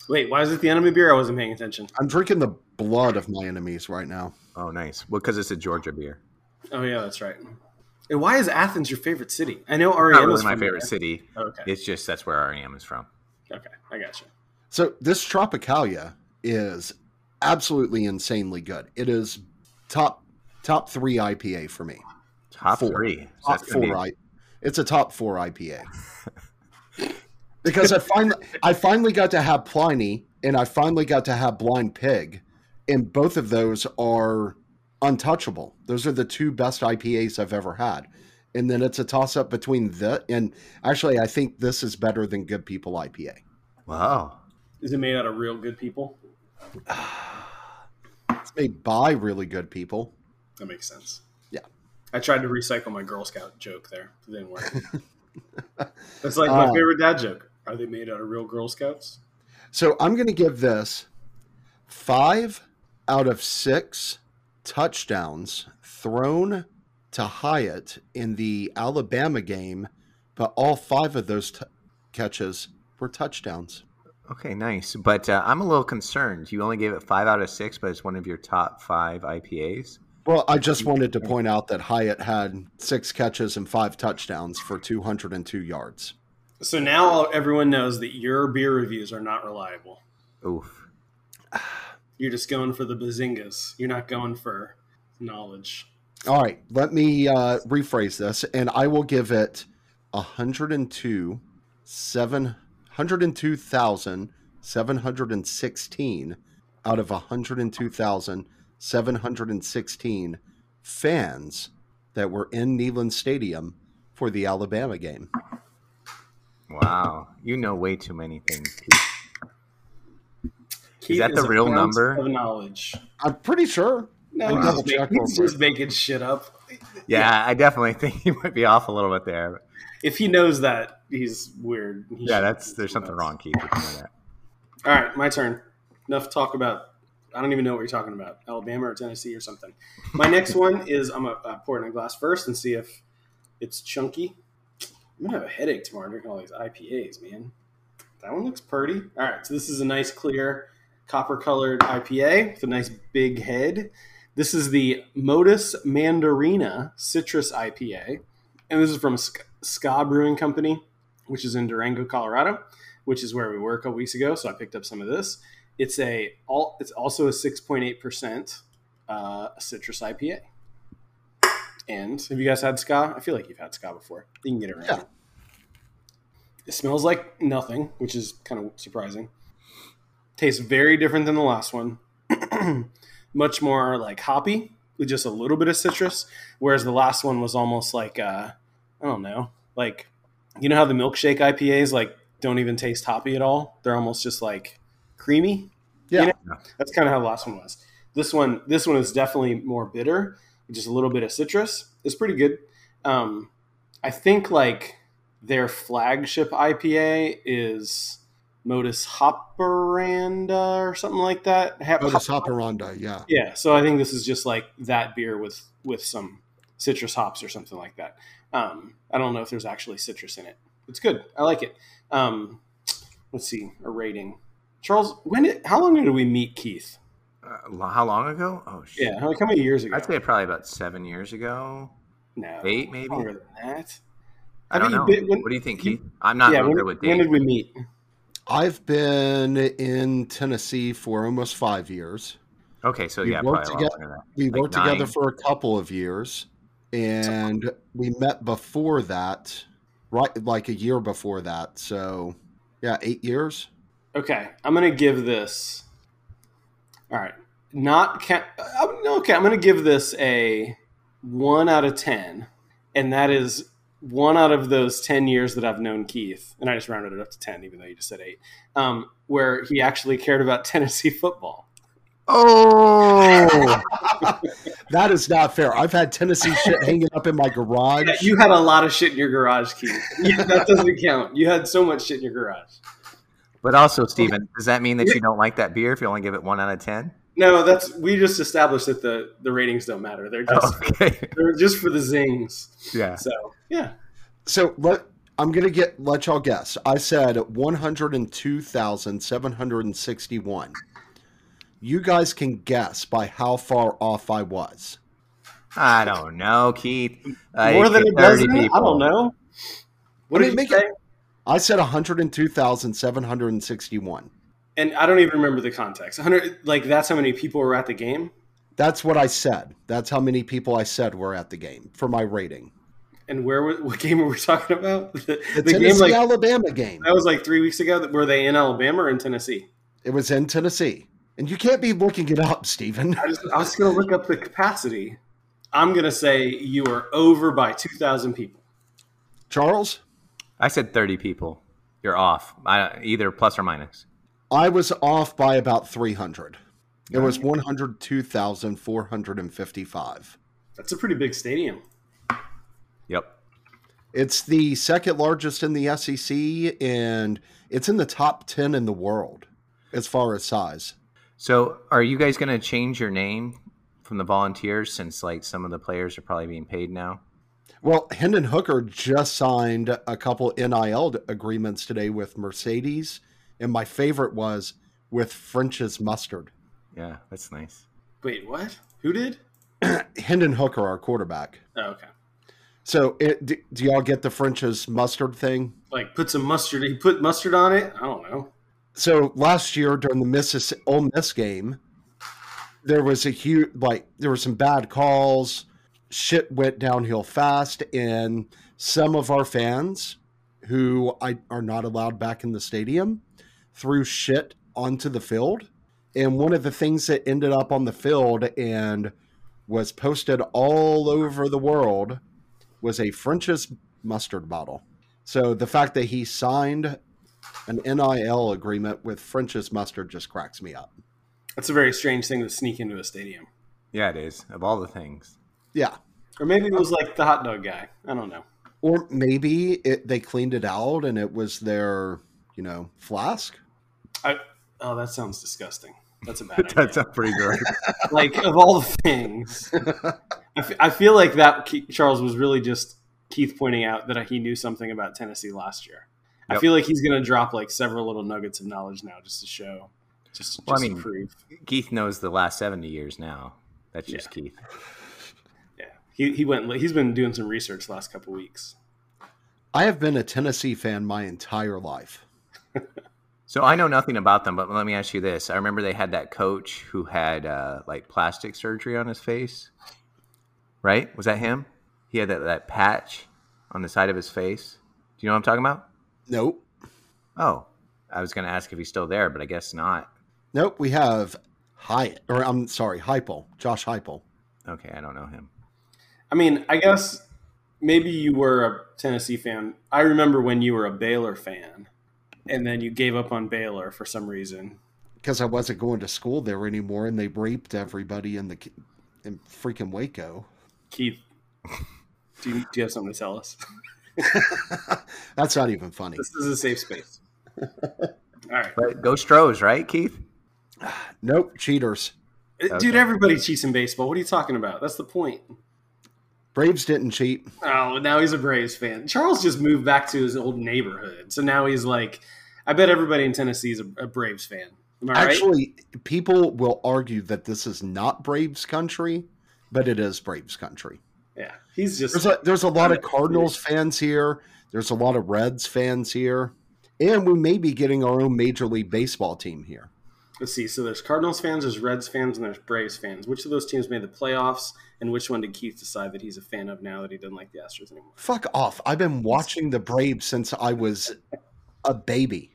Wait, why is it the enemy beer? I wasn't paying attention. I'm drinking the blood of my enemies right now. Oh, nice. Well, because it's a Georgia beer. Oh, yeah, that's right. And why is Athens your favorite city? I know R.E.M. Not really is my favorite city. Oh, okay. It's just that's where R.E.M. is from. Okay, I got you. So this Tropicalia is absolutely insanely good. It is top 3 IPA for me. Top 4. So top 4. It's a top 4 IPA. Because I finally got to have Pliny, and I finally got to have Blind Pig, and both of those are untouchable. Those are the 2 best IPAs I've ever had. And then it's a toss-up between and actually, I think this is better than Good People IPA. Wow. Is it made out of real good people? It's made by really good people. That makes sense. Yeah. I tried to recycle my Girl Scout joke there. It didn't work. That's like my favorite dad joke. Are they made out of real Girl Scouts? So I'm going to give this 5 out of 6 touchdowns thrown to Hyatt in the Alabama game, but all 5 of those catches were touchdowns. Okay, nice. But I'm a little concerned. You only gave it 5 out of 6, but it's one of your top 5 IPAs. Well, I just wanted to point out that Hyatt had 6 catches and 5 touchdowns for 202 yards. So now everyone knows that your beer reviews are not reliable. Oof. You're just going for the bazingas. You're not going for knowledge. All right. Let me rephrase this, and I will give it 102,716 out of 102,716 fans that were in Neyland Stadium for the Alabama game. Wow. You know way too many things, Keith. Keith, is that the real number? Of knowledge. I'm pretty sure. No, he's just making shit up. Yeah, I definitely think he might be off a little bit there. If he knows that, he's weird. There's something wrong, Keith. All right, my turn. Enough talk about, I don't even know what you're talking about, Alabama or Tennessee or something. My next one is, I'm going to pour it in a glass first and see if it's chunky. I'm going to have a headache tomorrow drinking all these IPAs, man. That one looks pretty. All right, so this is a nice clear copper-colored IPA with a nice big head. This is the Modus Mandarina Citrus IPA, and this is from Ska Brewing Company, which is in Durango, Colorado, which is where we were a couple weeks ago, so I picked up some of this. It's also a 6.8% citrus IPA. And have you guys had ska? I feel like you've had ska before. You can get it around. Yeah. It smells like nothing, which is kind of surprising. Tastes very different than the last one. Much more like hoppy with just a little bit of citrus, whereas the last one was almost like, I don't know, like, you know how the milkshake IPAs like don't even taste hoppy at all? They're almost just like creamy. Yeah. You know? That's kind of how the last one was. This one is definitely more bitter. Just a little bit of citrus. It's pretty good. I think like their flagship IPA is Modus Operandi or something like that. Modus Operandi, yeah. Yeah, so I think this is just like that beer with some citrus hops or something like that. I don't know if there's actually citrus in it. It's good. I like it. Let's see, a rating. Charles, how long did we meet Keith? How long ago? Oh, shit. Yeah, how many years ago? I'd say probably about 7 years ago. No. 8, maybe? Longer than that. I don't know. What do you think, Keith? I'm not familiar with dates. When did we meet? I've been in Tennessee for almost 5 years. Okay, so we worked together for a couple of years, and we met before that, right? Like a year before that. So, yeah, 8 years. Okay, I'm going to give this... All right. I'm going to give this a 1 out of 10, and that is 1 out of those 10 years that I've known Keith, and I just rounded it up to 10, even though you just said 8, where he actually cared about Tennessee football. Oh, that is not fair. I've had Tennessee shit hanging up in my garage. Yeah, you had a lot of shit in your garage, Keith. Yeah, that doesn't count. You had so much shit in your garage. But also, Stephen, does that mean that you don't like that beer if you only give it 1 out of 10? No, we just established that the ratings don't matter. They're just they're just for the zings. Yeah. So yeah. So let y'all guess. I said 102,761. You guys can guess by how far off I was. I don't know, Keith. More than a dozen. People. I don't know. What did you say? I said 102,761. And I don't even remember the context. That's how many people were at the game? That's what I said. That's how many people I said were at the game for my rating. And what game were we talking about? The Tennessee-Alabama game. That was like 3 weeks ago. Were they in Alabama or in Tennessee? It was in Tennessee. And you can't be looking it up, Stephen. I was going to look up the capacity. I'm going to say you are over by 2,000 people. Charles? I said 30 people. You're off, either plus or minus. I was off by about 300. It was 102,455. That's a pretty big stadium. Yep. It's the second largest in the SEC, and it's in the top 10 in the world as far as size. So are you guys going to change your name from the Volunteers since like some of the players are probably being paid now? Well, Hendon Hooker just signed a couple NIL agreements today with Mercedes, and my favorite was with French's Mustard. Yeah, that's nice. Wait, what? Who did? Hendon Hooker, our quarterback. Oh, okay. So do y'all get the French's Mustard thing? Like put some mustard. He put mustard on it? I don't know. So last year during the Ole Miss game, there was there were some bad calls. Shit went downhill fast, and some of our fans who are not allowed back in the stadium threw shit onto the field. And one of the things that ended up on the field and was posted all over the world was a French's Mustard bottle. So the fact that he signed an NIL agreement with French's Mustard just cracks me up. That's a very strange thing to sneak into a stadium. Yeah, it is, of all the things. Yeah. Or maybe it was like the hot dog guy. I don't know. Or maybe they cleaned it out and it was their, flask. That sounds disgusting. That's a bad idea. That's a pretty good. Like, of all the things. I feel like that, Charles, was really just Keith pointing out that he knew something about Tennessee last year. Yep. I feel like he's going to drop like several little nuggets of knowledge now just to show. Prove. Keith knows the last 70 years now. That's just Keith. He's been doing some research the last couple of weeks. I have been a Tennessee fan my entire life. So I know nothing about them, but let me ask you this. I remember they had that coach who had like plastic surgery on his face, right? Was that him? He had that patch on the side of his face. Do you know what I'm talking about? Nope. Oh, I was going to ask if he's still there, but I guess not. Nope. We have Heupel, Josh Heupel. Okay, I don't know him. I mean, I guess maybe you were a Tennessee fan. I remember when you were a Baylor fan. And then you gave up on Baylor for some reason. Because I wasn't going to school there anymore, and they raped everybody in freaking Waco. Keith, do you have something to tell us? That's not even funny. This is a safe space. All right. But go Stros, right, Keith? Nope, cheaters. Okay. Dude, everybody cheats in baseball. What are you talking about? That's the point. Braves didn't cheat. Oh, now he's a Braves fan. Charles just moved back to his old neighborhood. So now he's like, I bet everybody in Tennessee is a Braves fan. Am I Actually, right? People will argue that this is not Braves country, but it is Braves country. Yeah. He's just. There's a lot of Cardinals fans here. There's a lot of Reds fans here. And we may be getting our own Major League Baseball team here. Let's see. So there's Cardinals fans, there's Reds fans, and there's Braves fans. Which of those teams made the playoffs, and which one did Keith decide that he's a fan of now that he doesn't like the Astros anymore? Fuck off. I've been watching the Braves since I was a baby.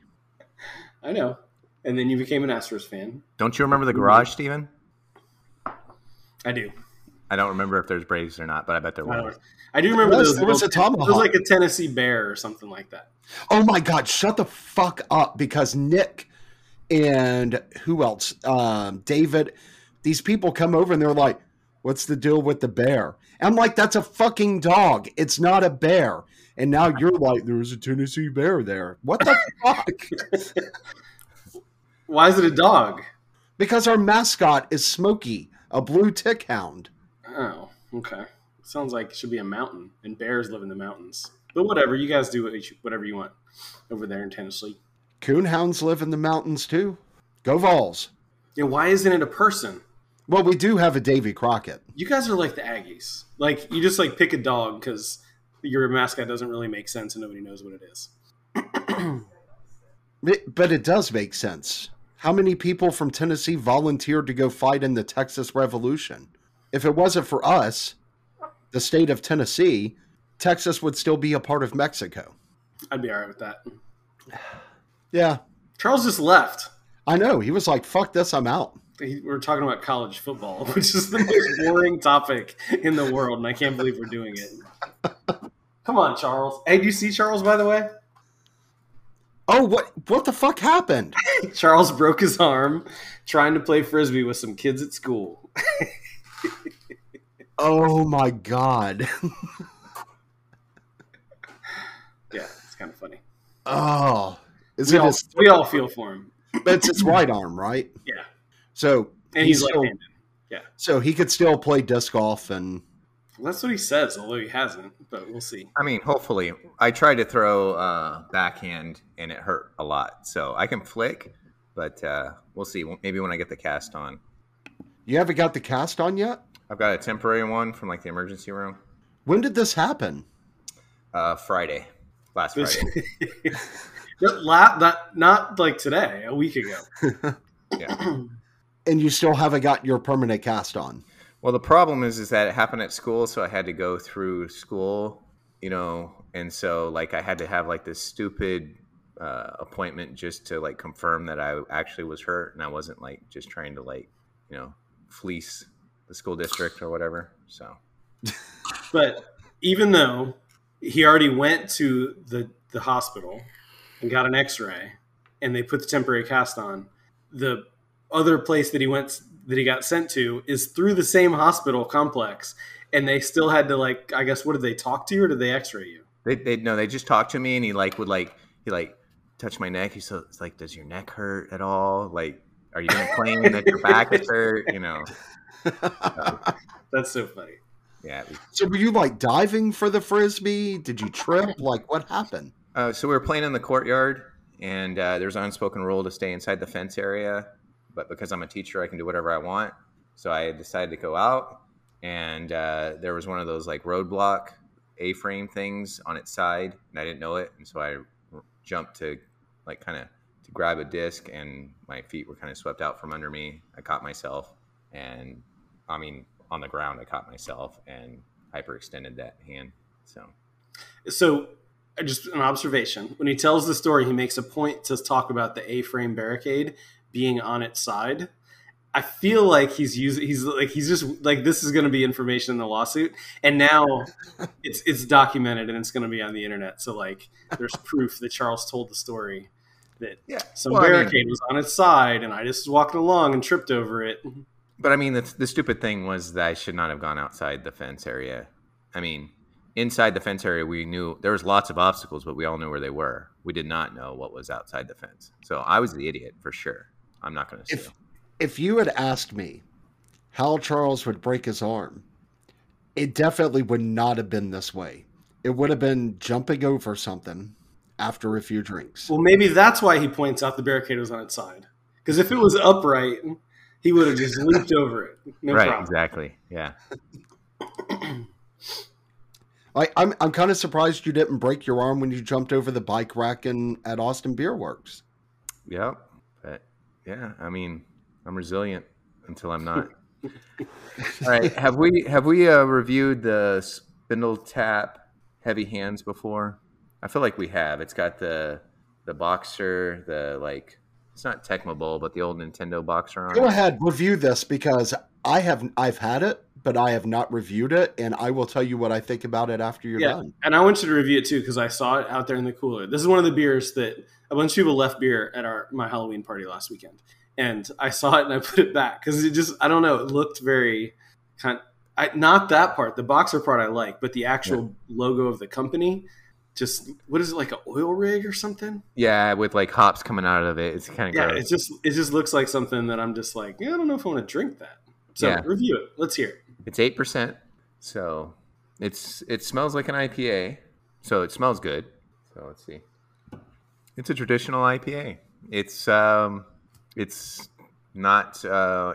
I know. And then you became an Astros fan. Don't you remember the garage, Steven? I do. I don't remember if there's Braves or not, but I bet there were. I do remember those. There was a tomahawk. It was like a Tennessee Bear or something like that. Oh, my God. Shut the fuck up, because Nick – and who else? David. These people come over and they're like, what's the deal with the bear? And I'm like, that's a fucking dog. It's not a bear. And now you're like, there's a Tennessee bear there. What the fuck? Why is it a dog? Because our mascot is Smokey, a blue tick hound. Oh, okay. Sounds like it should be a mountain, and bears live in the mountains. But whatever. You guys do whatever you want over there in Tennessee. Coonhounds live in the mountains, too. Go Vols. Yeah, why isn't it a person? Well, we do have a Davy Crockett. You guys are like the Aggies. Like, you just, like, pick a dog because your mascot doesn't really make sense and nobody knows what it is. But it does make sense. How many people from Tennessee volunteered to go fight in the Texas Revolution? If it wasn't for us, the state of Tennessee, Texas would still be a part of Mexico. I'd be all right with that. Yeah. Charles just left. I know. He was like, fuck this, I'm out. We're talking about college football, which is the most boring topic in the world, and I can't believe we're doing it. Come on, Charles. Hey, do you see Charles, by the way? Oh, what the fuck happened? Charles broke his arm trying to play Frisbee with some kids at school. Oh, my God. Yeah, it's kind of funny. Oh, we all feel for him. But it's his right arm, right? Yeah. So and he's left-handed. Yeah. So he could still play disc golf, and that's what he says, although he hasn't. But we'll see. I mean, hopefully. I tried to throw backhand, and it hurt a lot. So I can flick, but we'll see. Maybe when I get the cast on. You haven't got the cast on yet? I've got a temporary one from like the emergency room. When did this happen? Friday, last Friday. Not like today, a week ago. Yeah. And you still haven't got your permanent cast on. Well, the problem is that it happened at school, so I had to go through school, you know, and so like I had to have like this stupid appointment just to like confirm that I actually was hurt and I wasn't like just trying to like, you know, fleece the school district or whatever. So, but even though he already went to the hospital and got an x-ray, and they put the temporary cast on, the other place that he got sent to is through the same hospital complex, and they still had to, like, I guess, what did they talk to you, or did they x-ray you? They just talked to me, and he touched my neck. He's like, does your neck hurt at all? Like, are you going to claim that your back is hurt? You know. That's so funny. Yeah. So were you, like, diving for the Frisbee? Did you trip? Like, what happened? So we were playing in the courtyard, and there's an unspoken rule to stay inside the fence area. But because I'm a teacher, I can do whatever I want. So I decided to go out, and there was one of those like roadblock A-frame things on its side, and I didn't know it. And so I jumped to like kind of to grab a disc, and my feet were kind of swept out from under me. I caught myself, and I mean, on the ground, I caught myself and hyperextended that hand. So just an observation. When he tells the story, he makes a point to talk about the A-frame barricade being on its side. I feel like he's just like this is going to be information in the lawsuit, and now it's documented and it's going to be on the internet. So like, there's proof that Charles told the story that barricade was on its side, and I just was walking along and tripped over it. But I mean, the stupid thing was that I should not have gone outside the fence area. I mean, inside the fence area, we knew there was lots of obstacles, but we all knew where they were. We did not know what was outside the fence. So I was the idiot for sure. I'm not going to sue. If you had asked me how Charles would break his arm, it definitely would not have been this way. It would have been jumping over something after a few drinks. Well, maybe that's why he points out the barricade was on its side. Because if it was upright, he would have just leaped over it. No problem. Exactly. Yeah. I'm kind of surprised you didn't break your arm when you jumped over the bike rack at Austin Beer Works. Yeah. But yeah, I mean, I'm resilient until I'm not. All right, have we reviewed the spindle tap heavy hands before? I feel like we have. It's got the boxer, the like. It's not Tecmo Bowl, but the old Nintendo boxer on. Go ahead, review this because I've had it, but I have not reviewed it, and I will tell you what I think about it after you're done. And I want you to review it too because I saw it out there in the cooler. This is one of the beers that a bunch of people left beer at my Halloween party last weekend. And I saw it and I put it back because it just, I don't know, it looked very kind of, not that part, the boxer part I like, but the actual logo of the company, just, what is it, like an oil rig or something? Yeah, with like hops coming out of it. It's kind of gross. It just looks like something that I'm just like, I don't know if I want to drink that. So review it. Let's hear it. It's 8%. So it smells like an IPA. So it smells good. So let's see. It's a traditional IPA. It's not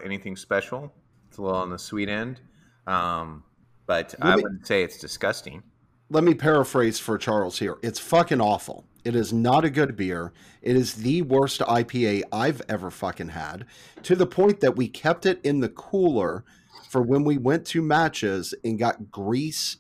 anything special. It's a little on the sweet end. But I wouldn't say it's disgusting. Let me paraphrase for Charles here. It's fucking awful. It is not a good beer. It is the worst IPA I've ever fucking had, to the point that we kept it in the cooler for when we went to matches and got grease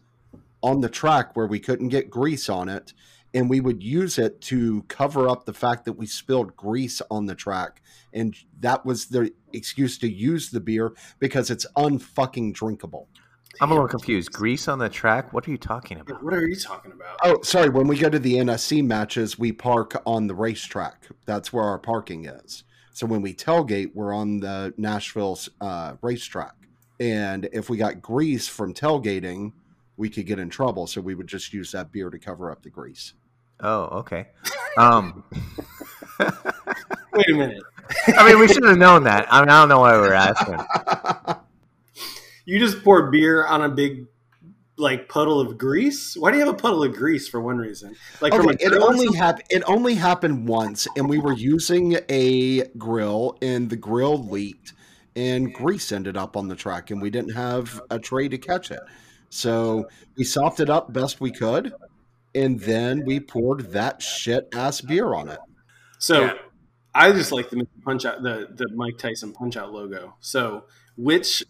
on the track where we couldn't get grease on it. And we would use it to cover up the fact that we spilled grease on the track. And that was the excuse to use the beer because it's unfucking drinkable. I'm a little confused. Grease on the track? What are you talking about? What are you talking about? Oh, sorry. When we go to the NSC matches, we park on the racetrack. That's where our parking is. So when we tailgate, we're on the Nashville racetrack. And if we got grease from tailgating, we could get in trouble. So we would just use that beer to cover up the grease. Oh, okay. Wait a minute. I mean, we should have known that. I mean, I don't know why we were asking. You just pour beer on a big, like, puddle of grease? Why do you have a puddle of grease for one reason? Like, okay, it only happened once, and we were using a grill, and the grill leaked, and grease ended up on the track, and we didn't have a tray to catch it. So we sopped it up best we could. And then we poured that shit-ass beer on it. So I just like the punch-out, the Mike Tyson punch-out logo. So which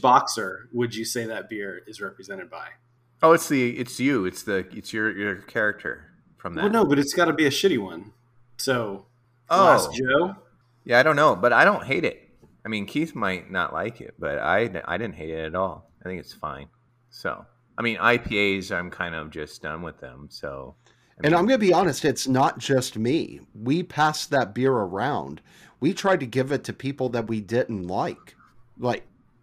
boxer would you say that beer is represented by? Oh, it's your character from that. Well, no, but it's got to be a shitty one. So Last Joe. Yeah, I don't know, but I don't hate it. I mean, Keith might not like it, but I didn't hate it at all. I think it's fine. So. I mean, IPAs, I'm kind of just done with them. So, and I'm going to be honest, it's not just me. We passed that beer around. We tried to give it to people that we didn't like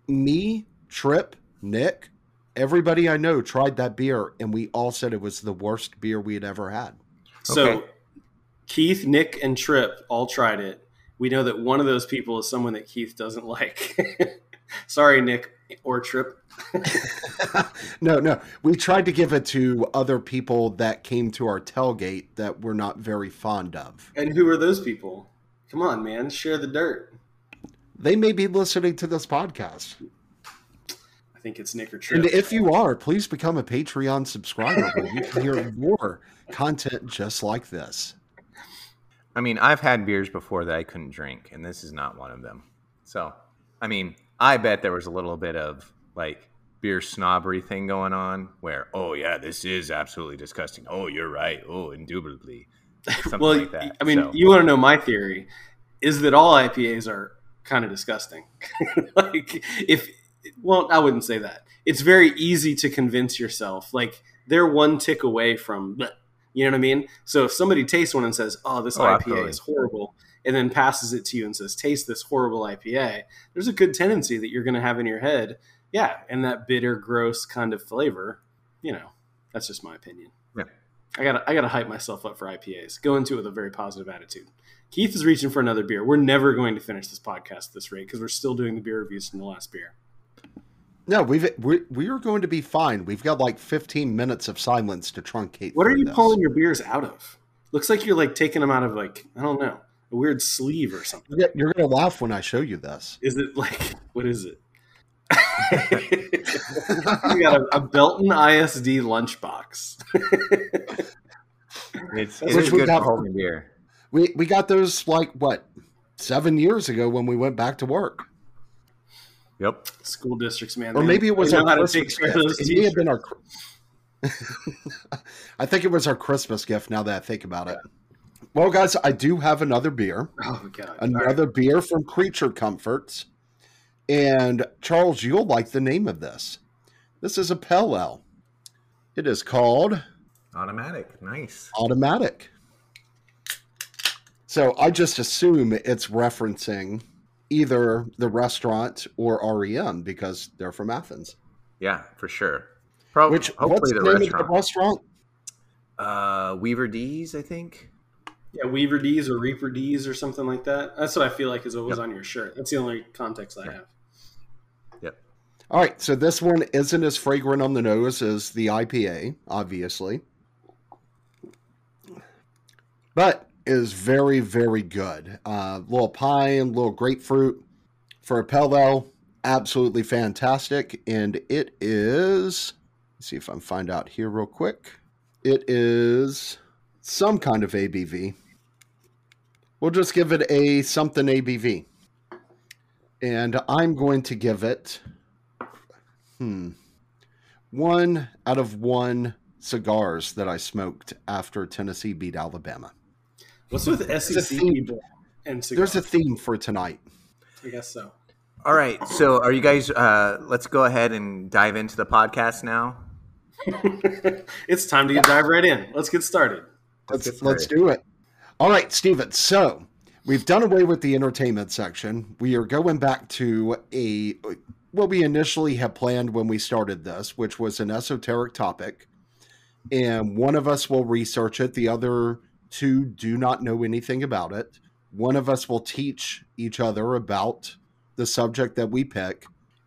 me, Trip, Nick, everybody I know tried that beer, and we all said it was the worst beer we had ever had. So, Keith, Nick, and Trip all tried it. We know that one of those people is someone that Keith doesn't like. Sorry, Nick. Or Trip. No. We tried to give it to other people that came to our tailgate that we're not very fond of. And who are those people? Come on, man. Share the dirt. They may be listening to this podcast. I think it's Nick or Trip. And if you are, please become a Patreon subscriber where you can hear more content just like this. I mean, I've had beers before that I couldn't drink, and this is not one of them. So, I mean, I bet there was a little bit of, like, beer snobbery thing going on where, oh, yeah, this is absolutely disgusting. Oh, you're right. Oh, indubitably. Something well, like that. I mean, so, you want to know my theory is that all IPAs are kind of disgusting. Like, if – well, I wouldn't say that. It's very easy to convince yourself. Like, they're one tick away from bleh. You know what I mean? So if somebody tastes one and says, oh, this IPA absolutely. Is horrible, and then passes it to you and says, taste this horrible IPA, there's a good tendency that you're going to have in your head, yeah, and that bitter, gross kind of flavor, you know, that's just my opinion. Yeah. I gotta hype myself up for IPAs. Go into it with a very positive attitude. Keith is reaching for another beer. We're never going to finish this podcast at this rate because we're still doing the beer reviews from the last beer. No, we are going to be fine. We've got like 15 minutes of silence to truncate. What are you pulling your beers out of? Looks like you're like taking them out of like, I don't know, a weird sleeve or something. You're going to laugh when I show you this. Is it like, what is it? We got a Belton ISD lunchbox. It's good holding beer. We got those like, what, 7 years ago when we went back to work. Yep. School districts, man. Or maybe it was our Christmas gift. It may have been our. I think it was our Christmas gift. Now that I think about it. Well, guys, I do have another beer. Oh God! Another beer from Creature Comforts, and Charles, you'll like the name of this. This is a Pale Ale. It is called Automatic. Nice. Automatic. So I just assume it's referencing either the restaurant or R.E.M. because they're from Athens. Yeah, for sure. Probably. Which, what's the name of the restaurant? Weaver D's, I think. Yeah, Weaver D's or Reaper D's or something like that. That's what I feel like is always on your shirt. That's the only context I have. Yep. All right, so this one isn't as fragrant on the nose as the IPA, obviously. But is very, very good. Little pine, little grapefruit for a pale ale, absolutely fantastic. And it is, let's see if I can find out here real quick. It is some kind of ABV. We'll just give it a something ABV. And I'm going to give it 1 out of 1 cigars that I smoked after Tennessee beat Alabama. What's with SEC people and cigars? There's a theme for tonight. I guess so. All right. So are you guys let's go ahead and dive into the podcast now. It's time to dive right in. Let's get started. Let's do it. All right, Steven. So we've done away with the entertainment section. We are going back to what we initially had planned when we started this, which was an esoteric topic. And one of us will research it. The other two do not know anything about it. One of us will teach each other about the subject that we pick,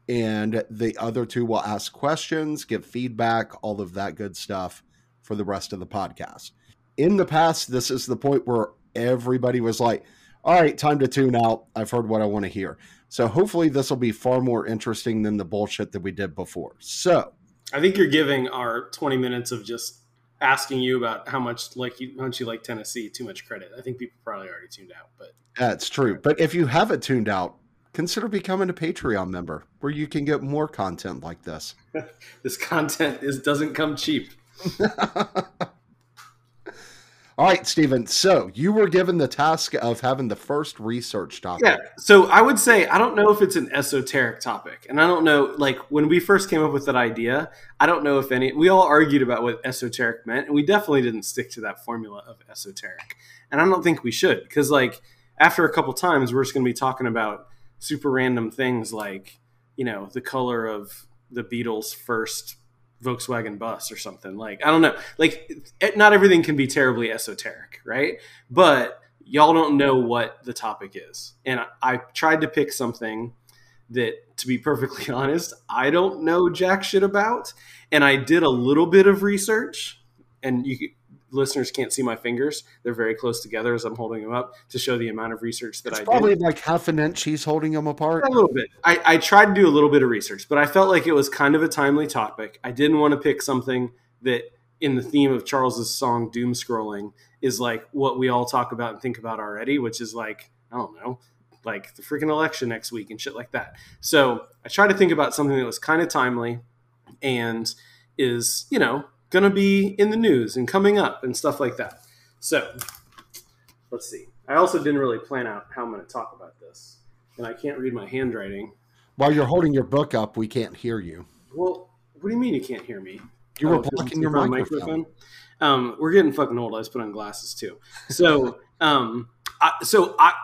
and the other two will ask questions, give feedback, all of that good stuff for the rest of the podcast. In the past, this is the point where everybody was like, all right, time to tune out. I've heard what I want to hear. So hopefully this will be far more interesting than the bullshit that we did before. So I think you're giving our 20 minutes of just asking you about how much you like Tennessee too much credit. I think people probably already tuned out, but that's true. But if you haven't tuned out, consider becoming a Patreon member where you can get more content like this. This content doesn't come cheap. All right, Steven. So you were given the task of having the first research topic. Yeah. So I would say, I don't know if it's an esoteric topic. And I don't know, like when we first came up with that idea, I don't know if we all argued about what esoteric meant. And we definitely didn't stick to that formula of esoteric. And I don't think we should. Because like after a couple times, we're just going to be talking about super random things like, you know, the color of the Beatles' first Volkswagen bus or something. Like, I don't know, like not everything can be terribly esoteric, right? But y'all don't know what the topic is. And I tried to pick something that, to be perfectly honest, I don't know jack shit about. And I did a little bit of research, and listeners can't see my fingers. They're very close together as I'm holding them up to show the amount of research that I did. It's probably like half an inch he's holding them apart. A little bit. I tried to do a little bit of research, but I felt like it was kind of a timely topic. I didn't want to pick something that in the theme of Charles's song, doom scrolling, is like what we all talk about and think about already, which is like, I don't know, like the freaking election next week and shit like that. So I tried to think about something that was kind of timely and is, you know, going to be in the news and coming up and stuff like that. So let's see. I also didn't really plan out how I'm going to talk about this, and I can't read my handwriting. While you're holding your book up, we can't hear you. Well, what do you mean you can't hear me? You were blocking your microphone. We're getting fucking old. I just put on glasses too. So,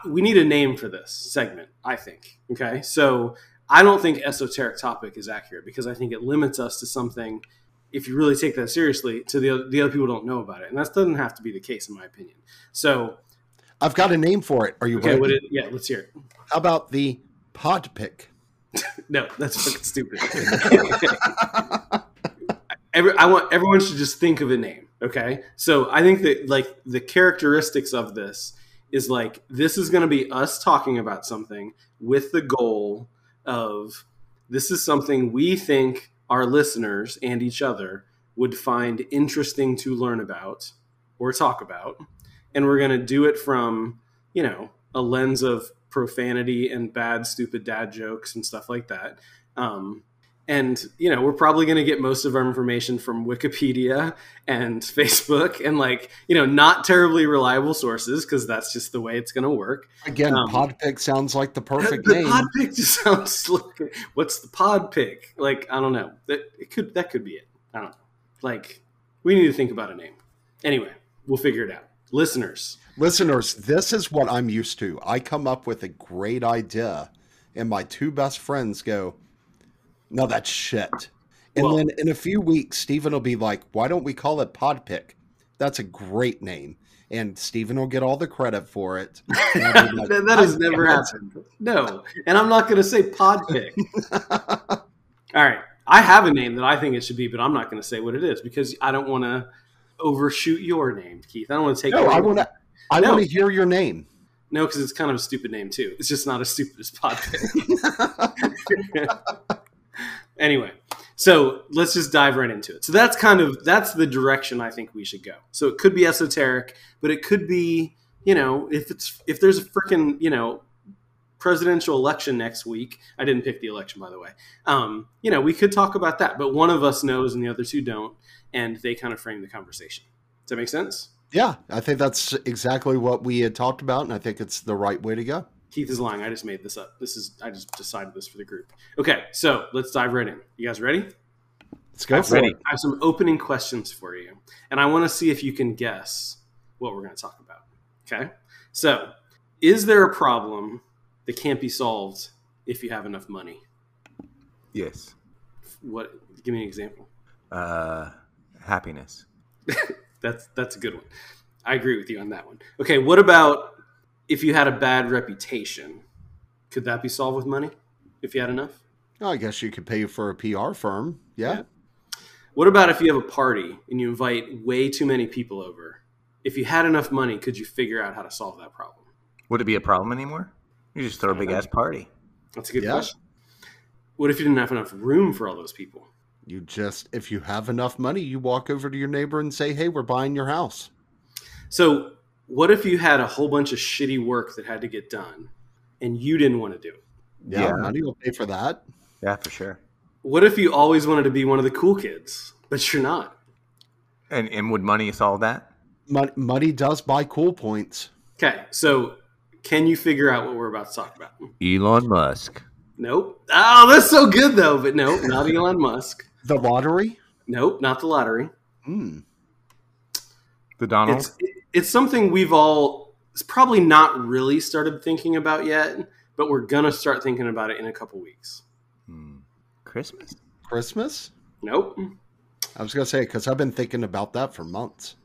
we need a name for this segment, I think. Okay. So I don't think esoteric topic is accurate because I think it limits us to something. If you really take that seriously, to the other people don't know about it. And that doesn't have to be the case in my opinion. So I've got a name for it. Are you ready? Yeah, let's hear it. How about the pod pick? No, that's fucking stupid. I want everyone should just think of a name. Okay. So I think that like the characteristics of this is like, this is going to be us talking about something with the goal of this is something we think our listeners and each other would find interesting to learn about or talk about. And we're going to do it from, you know, a lens of profanity and bad, stupid dad jokes and stuff like that. And, you know, we're probably going to get most of our information from Wikipedia and Facebook and like, you know, not terribly reliable sources because that's just the way it's going to work. Again, Podpick sounds like the perfect name. Podpick just sounds like, what's the Podpick? Like, I don't know. That could be it. I don't know. Like, we need to think about a name. Anyway, we'll figure it out. Listeners, this is what I'm used to. I come up with a great idea and my two best friends go, no, that's shit. And well, then in a few weeks, Steven will be like, why don't we call it Podpick? That's a great name. And Steven will get all the credit for it. Like, that has never happened. No. And I'm not going to say Podpick. All right. I have a name that I think it should be, but I'm not going to say what it is because I don't want to overshoot your name, Keith. I don't want to take it. I want to hear your name. No, because it's kind of a stupid name, too. It's just not as stupid as Podpick. Anyway, so let's just dive right into it. So that's the direction I think we should go. So it could be esoteric, but it could be, you know, if there's a freaking, you know, presidential election next week. I didn't pick the election, by the way. You know, we could talk about that, but one of us knows and the other two don't, and they kind of frame the conversation. Does that make sense? Yeah, I think that's exactly what we had talked about, and I think it's the right way to go. Keith is lying. I just made this up. I just decided this for the group. Okay, so let's dive right in. You guys ready? Let's go. I have some opening questions for you, and I want to see if you can guess what we're going to talk about. Okay? So, is there a problem that can't be solved if you have enough money? Yes. What? Give me an example. Happiness. That's a good one. I agree with you on that one. Okay, what about if you had a bad reputation, could that be solved with money if you had enough? I guess you could pay for a PR firm. Yeah. What about if you have a party and you invite way too many people over? If you had enough money, could you figure out how to solve that problem? Would it be a problem anymore? You just throw a big-ass party. That's a good question. What if you didn't have enough room for all those people? You just, if you have enough money, you walk over to your neighbor and say, hey, we're buying your house. So what if you had a whole bunch of shitty work that had to get done and you didn't want to do it? Yeah, money will pay for that. Yeah, for sure. What if you always wanted to be one of the cool kids, but you're not? And would money solve that? Money does buy cool points. Okay, so can you figure out what we're about to talk about? Elon Musk. Nope. Oh, that's so good, though, but nope, not Elon Musk. The lottery? Nope, not the lottery. The Donald? It's something we've all probably not really started thinking about yet, but we're going to start thinking about it in a couple weeks. Christmas? Christmas? Nope. I was going to say, because I've been thinking about that for months.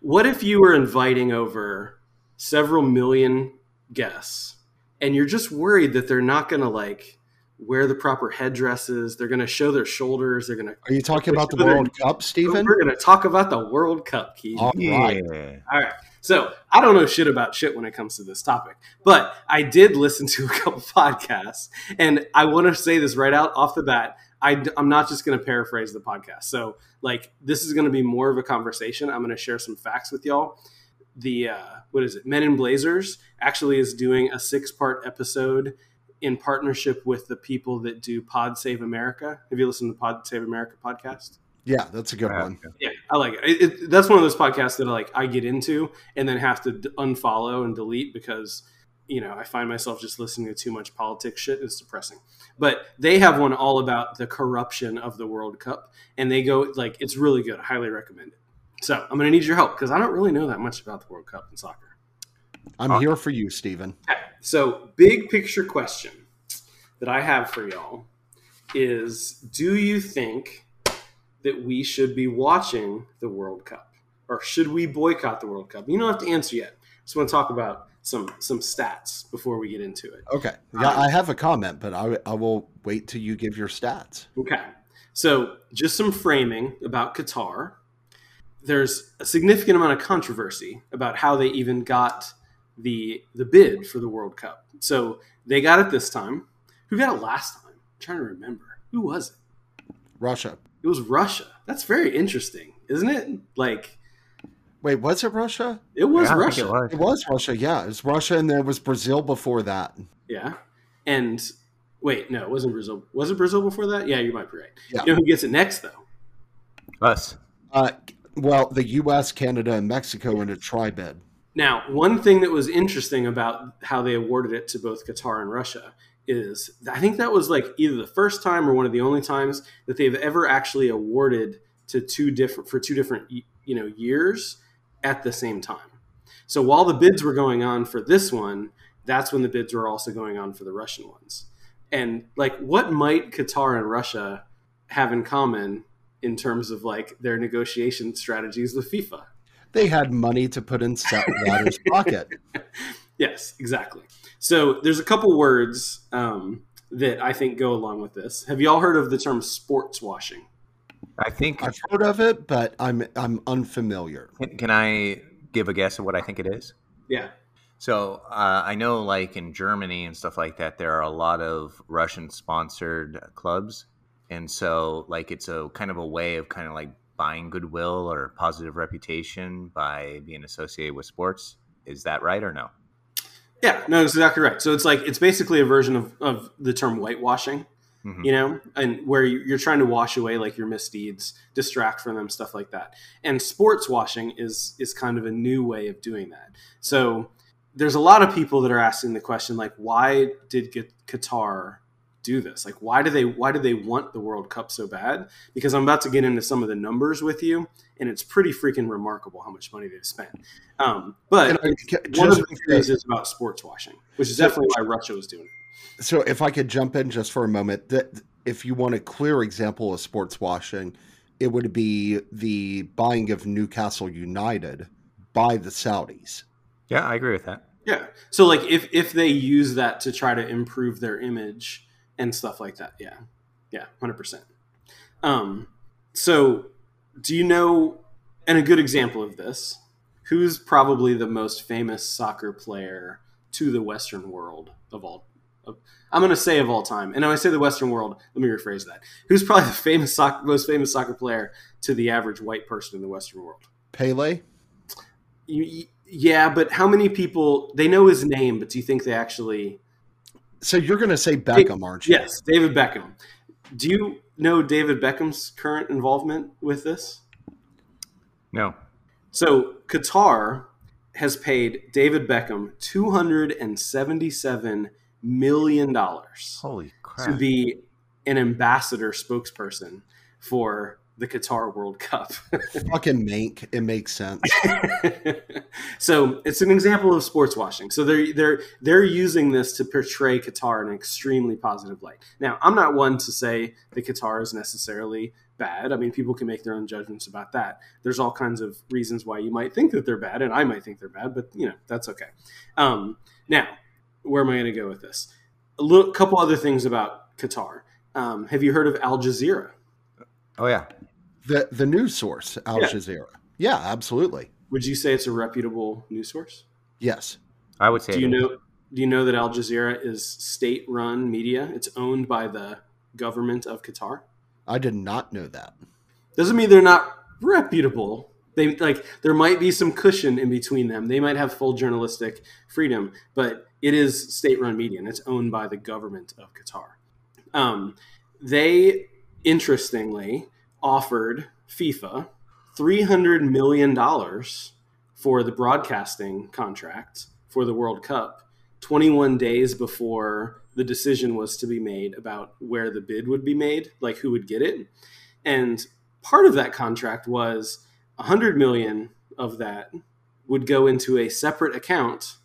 What if you were inviting over several million guests and you're just worried that they're not going to like wear the proper headdresses, they're going to show their shoulders, they're going to... Are you talking about the World Cup, Steven? We're going to talk about the World Cup, Keith. All right. So, I don't know shit about shit when it comes to this topic, but I did listen to a couple podcasts, and I want to say this right out off the bat, I'm not just going to paraphrase the podcast. So, like, this is going to be more of a conversation. I'm going to share some facts with y'all. the Men in Blazers actually is doing a 6-part episode in partnership with the people that do Pod Save America. Have you listened to the Pod Save America podcast? Yeah, that's a good one. Yeah, I like it. That's one of those podcasts that I get into and then have to unfollow and delete because, you know, I find myself just listening to too much politics shit. It's depressing. But they have one all about the corruption of the World Cup, and they go it's really good. I highly recommend it. So I'm going to need your help because I don't really know that much about the World Cup in soccer. I'm here for you, Steven. Okay. So big picture question that I have for y'all is, do you think that we should be watching the World Cup, or should we boycott the World Cup? You don't have to answer yet. I just want to talk about some stats before we get into it. Okay. Yeah, I have a comment, but I will wait till you give your stats. Okay. So just some framing about Qatar. There's a significant amount of controversy about how they even got the bid for the World Cup. So they got it this time. Who got it last time? I'm trying to remember. Who was it? Russia. It was Russia. That's very interesting, isn't it? Wait, was it Russia? It was Russia. It was Russia, yeah. It was Russia, and there was Brazil before that. Yeah. And wait, no, it wasn't Brazil. Was it Brazil before that? Yeah, you might be right. Yeah. You know who gets it next, though? Us. The U.S., Canada, and Mexico in a tri-bid. Now, one thing that was interesting about how they awarded it to both Qatar and Russia is, I think that was either the first time or one of the only times that they've ever actually awarded to two different years at the same time. So while the bids were going on for this one, that's when the bids were also going on for the Russian ones. And what might Qatar and Russia have in common in terms of their negotiation strategies with FIFA? They had money to put in Satter's pocket. Yes, exactly. So there's a couple words that I think go along with this. Have you all heard of the term sports washing? I think I've heard of it, but I'm unfamiliar. Can I give a guess at what I think it is? Yeah. So I know in Germany and stuff like that, there are a lot of Russian-sponsored clubs. And so it's a kind of a way of buying goodwill or positive reputation by being associated with sports. Is that right or no? Yeah, no, that's exactly right. So it's basically a version of the term whitewashing, mm-hmm. And where you're trying to wash away your misdeeds, distract from them, stuff like that. And sports washing is kind of a new way of doing that. So there's a lot of people that are asking the question, why did Qatar do this? Why do they want the World Cup so bad? Because I'm about to get into some of the numbers with you, and it's pretty freaking remarkable how much money they've spent. One of the theories is about sports washing, which is definitely why Russia was doing it. So if I could jump in just for a moment, that if you want a clear example of sports washing, it would be the buying of Newcastle United by the Saudis. Yeah, I agree with that. Yeah. So if they use that to try to improve their image and stuff like that. Yeah. Yeah. 100%. So do you know, and a good example of this, who's probably the most famous soccer player to the Western world of all time. And when I say the Western world, let me rephrase that. Who's probably the most famous soccer player to the average white person in the Western world? Pele? Yeah. But how many people, they know his name, but do you think they actually... So you're going to say Beckham, aren't you? Yes, David Beckham. Do you know David Beckham's current involvement with this? No. So Qatar has paid David Beckham $277 million. Holy crap. To be an ambassador spokesperson for the Qatar World Cup. Fucking it makes sense. So it's an example of sports washing. So they're using this to portray Qatar in an extremely positive light. Now, I'm not one to say that Qatar is necessarily bad. I mean, people can make their own judgments about that. There's all kinds of reasons why you might think that they're bad, and I might think they're bad, but that's okay. Now, where am I going to go with this? A couple other things about Qatar. Have you heard of Al Jazeera? Oh yeah. The news source, Al Jazeera. Yeah, absolutely. Would you say it's a reputable news source? Yes, I would say. Do you know that Al Jazeera is state-run media? It's owned by the government of Qatar. I did not know that. Doesn't mean they're not reputable. They like there might be some cushion in between them. They might have full journalistic freedom, but it is state-run media and it's owned by the government of Qatar. They interestingly offered FIFA $300 million for the broadcasting contract for the World Cup 21 days before the decision was to be made about where the bid would be made, like who would get it. And part of that contract was $100 million of that would go into a separate account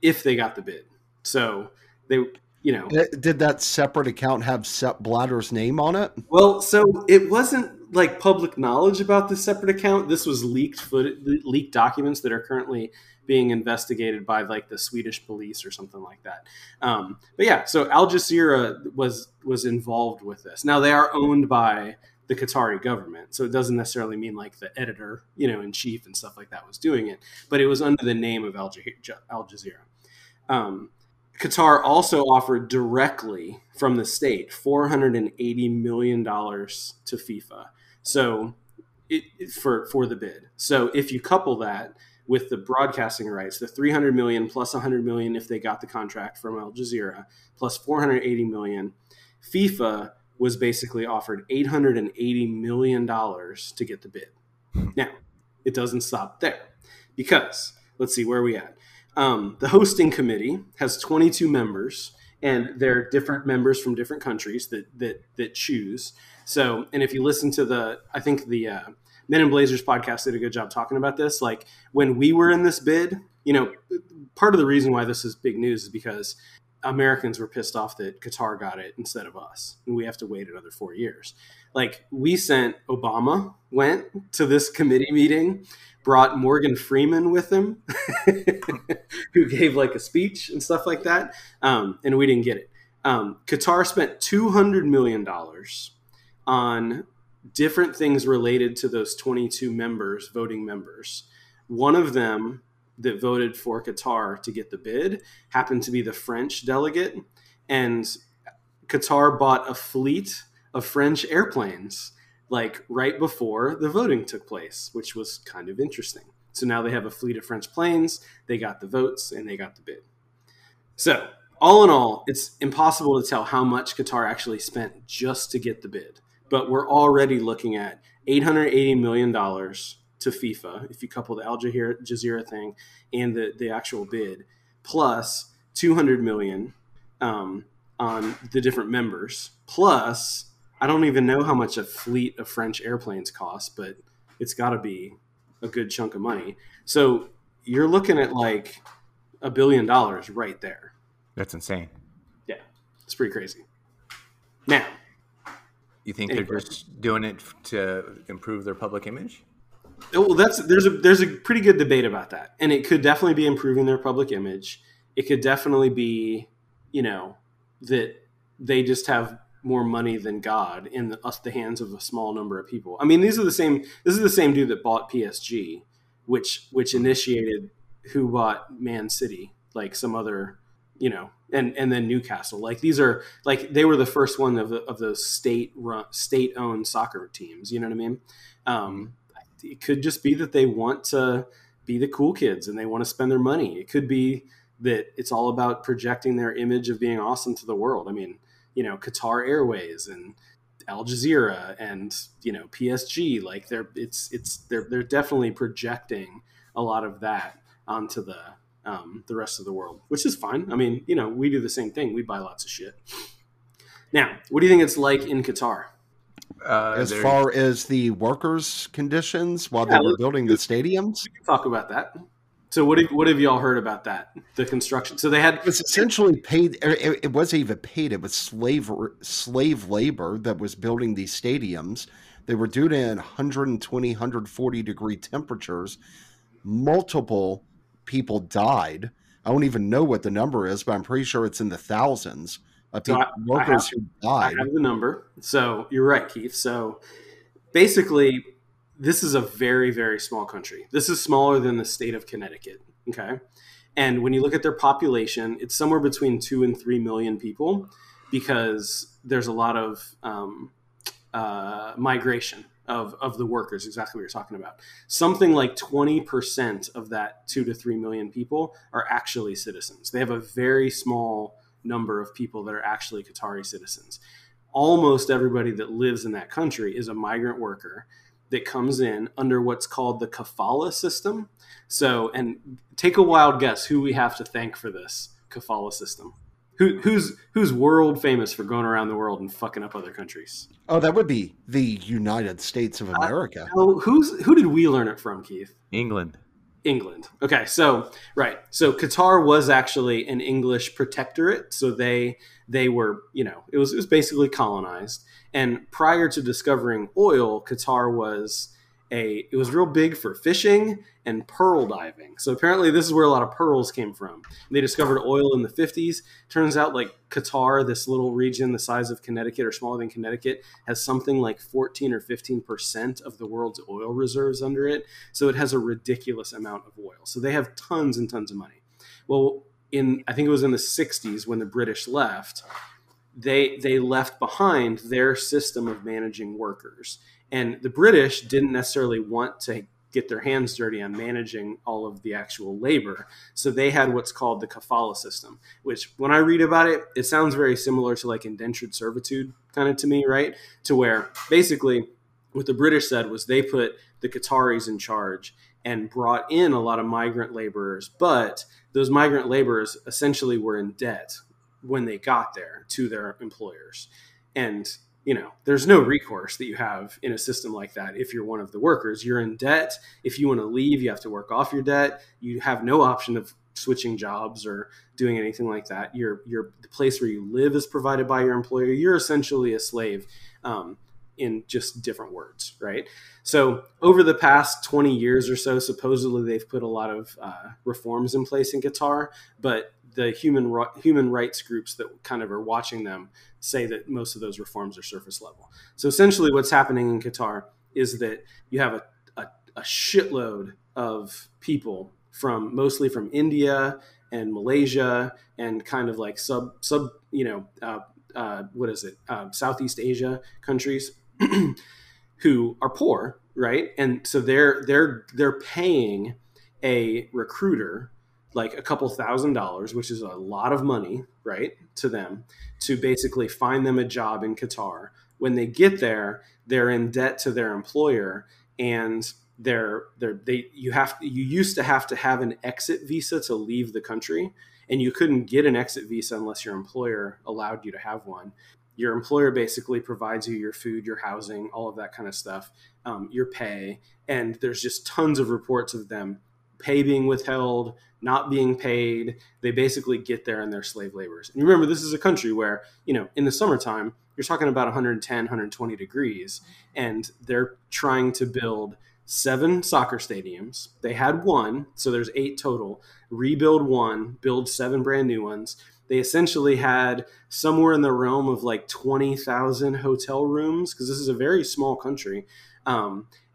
if they got the bid. So they, you know. Did that separate account have Sepp Blatter's name on it? Well, so it wasn't like public knowledge about the separate account. This was leaked footage, leaked documents that are currently being investigated by like the Swedish police or something like that. But yeah, so Al Jazeera was involved with this. Now they are owned by the Qatari government. So it doesn't necessarily mean like the editor, you know, in chief and stuff like that was doing it, but it was under the name of Al Jazeera. Qatar also offered directly from the state $480 million to FIFA. So for the bid. So if you couple that with the broadcasting rights, the $300 million plus $100 million if they got the contract from Al Jazeera, plus $480 million, FIFA was basically offered $880 million to get the bid. Now, it doesn't stop there because, let's see, where are we at? The hosting committee has 22 members, and they're different members from different countries that choose. So, and if you listen to I think the Men in Blazers podcast did a good job talking about this. Like when we were in this bid, you know, part of the reason why this is big news is because Americans were pissed off that Qatar got it instead of us, and we have to wait another 4 years. Like we sent Obama, went to this committee meeting, brought Morgan Freeman with him, who gave like a speech and stuff like that, and we didn't get it. Qatar spent $200 million on different things related to those 22 members, voting members. One of them that voted for Qatar to get the bid happened to be the French delegate, and Qatar bought a fleet of French airplanes like right before the voting took place, which was kind of interesting. So now they have a fleet of French planes, they got the votes, and they got the bid. So all in all, it's impossible to tell how much Qatar actually spent just to get the bid, but we're already looking at $880 million to FIFA, if you couple the Al Jazeera thing and the actual bid, plus $200 million on the different members, plus I don't even know how much a fleet of French airplanes costs, but it's got to be a good chunk of money. So you're looking at like $1 billion right there. That's insane. Yeah, it's pretty crazy. Now, you think they're just doing it to improve their public image? Well, there's a pretty good debate about that, and it could definitely be improving their public image. It could definitely be, you know, that they just have more money than God in the hands of a small number of people. I mean, this is the same dude that bought PSG, which initiated who bought Man City, like some other, you know, and then Newcastle. Like these are like they were the first one of those state-owned soccer teams. You know what I mean? It could just be that they want to be the cool kids and they want to spend their money. It could be that it's all about projecting their image of being awesome to the world. I mean, you know, Qatar Airways and Al Jazeera and, you know, PSG, like they're definitely projecting a lot of that onto the rest of the world, which is fine. I mean, you know, we do the same thing. We buy lots of shit. Now, what do you think it's like in Qatar? As far as the workers' conditions while they were building the stadiums? We can talk about that. So what have y'all heard about that, the construction? So they had... It was essentially paid... It wasn't even paid. It was slave labor that was building these stadiums. They were doing it in 120, 140-degree temperatures. Multiple people died. I don't even know what the number is, but I'm pretty sure it's in the thousands. I have the number. So you're right, Keith. So basically, this is a very, very small country. This is smaller than the state of Connecticut. Okay. And when you look at their population, it's somewhere between 2 and 3 million people because there's a lot of migration of the workers, exactly what you're talking about. Something like 20% of that 2 to 3 million people are actually citizens. They have a very small number of people that are actually Qatari citizens. Almost everybody that lives in that country is a migrant worker that comes in under what's called the kafala system. So, and take a wild guess who we have to thank for this kafala system. Who's world famous for going around the world and fucking up other countries? Oh, that would be the United States of America. Who did we learn it from, Keith? England. Okay, so right, so Qatar was actually an English protectorate, so they were, you know, it was basically colonized. And prior to discovering oil, Qatar was it was real big for fishing and pearl diving. So apparently this is where a lot of pearls came from. They discovered oil in the 50s. Turns out like Qatar, this little region the size of Connecticut or smaller than Connecticut, has something like 14 or 15% of the world's oil reserves under it. So it has a ridiculous amount of oil. So they have tons and tons of money. Well, I think it was in the 60s when the British left, they left behind their system of managing workers. And the British didn't necessarily want to get their hands dirty on managing all of the actual labor. So they had what's called the kafala system, which when I read about it, it sounds very similar to like indentured servitude kind of to me, right? To where basically what the British said was they put the Qataris in charge and brought in a lot of migrant laborers. But those migrant laborers essentially were in debt when they got there to their employers. And you know, there's no recourse that you have in a system like that. If you're one of the workers, you're in debt. If you want to leave, you have to work off your debt. You have no option of switching jobs or doing anything like that. The place where you live is provided by your employer. You're essentially a slave, in just different words, right? So over the past 20 years or so, supposedly they've put a lot of reforms in place in Qatar, but the human rights groups that kind of are watching them say that most of those reforms are surface level. So essentially what's happening in Qatar is that you have a shitload of people mostly from India and Malaysia and kind of like Southeast Asia countries who are poor, right? And so they're paying a recruiter like a couple $1,000s, which is a lot of money, right, to them, to basically find them a job in Qatar. When they get there, they're in debt to their employer, and you used to have an exit visa to leave the country, and you couldn't get an exit visa unless your employer allowed you to have one. Your employer basically provides you your food, your housing, all of that kind of stuff, your pay, and there's just tons of reports of them pay being withheld, not being paid. They basically get there and they're slave laborers. And remember, this is a country where, you know, in the summertime, you're talking about 110, 120 degrees, and they're trying to build 7 soccer stadiums. They had one, so there's 8 total. Rebuild one, build 7 brand new ones. They essentially had somewhere in the realm of like 20,000 hotel rooms, because this is a very small country.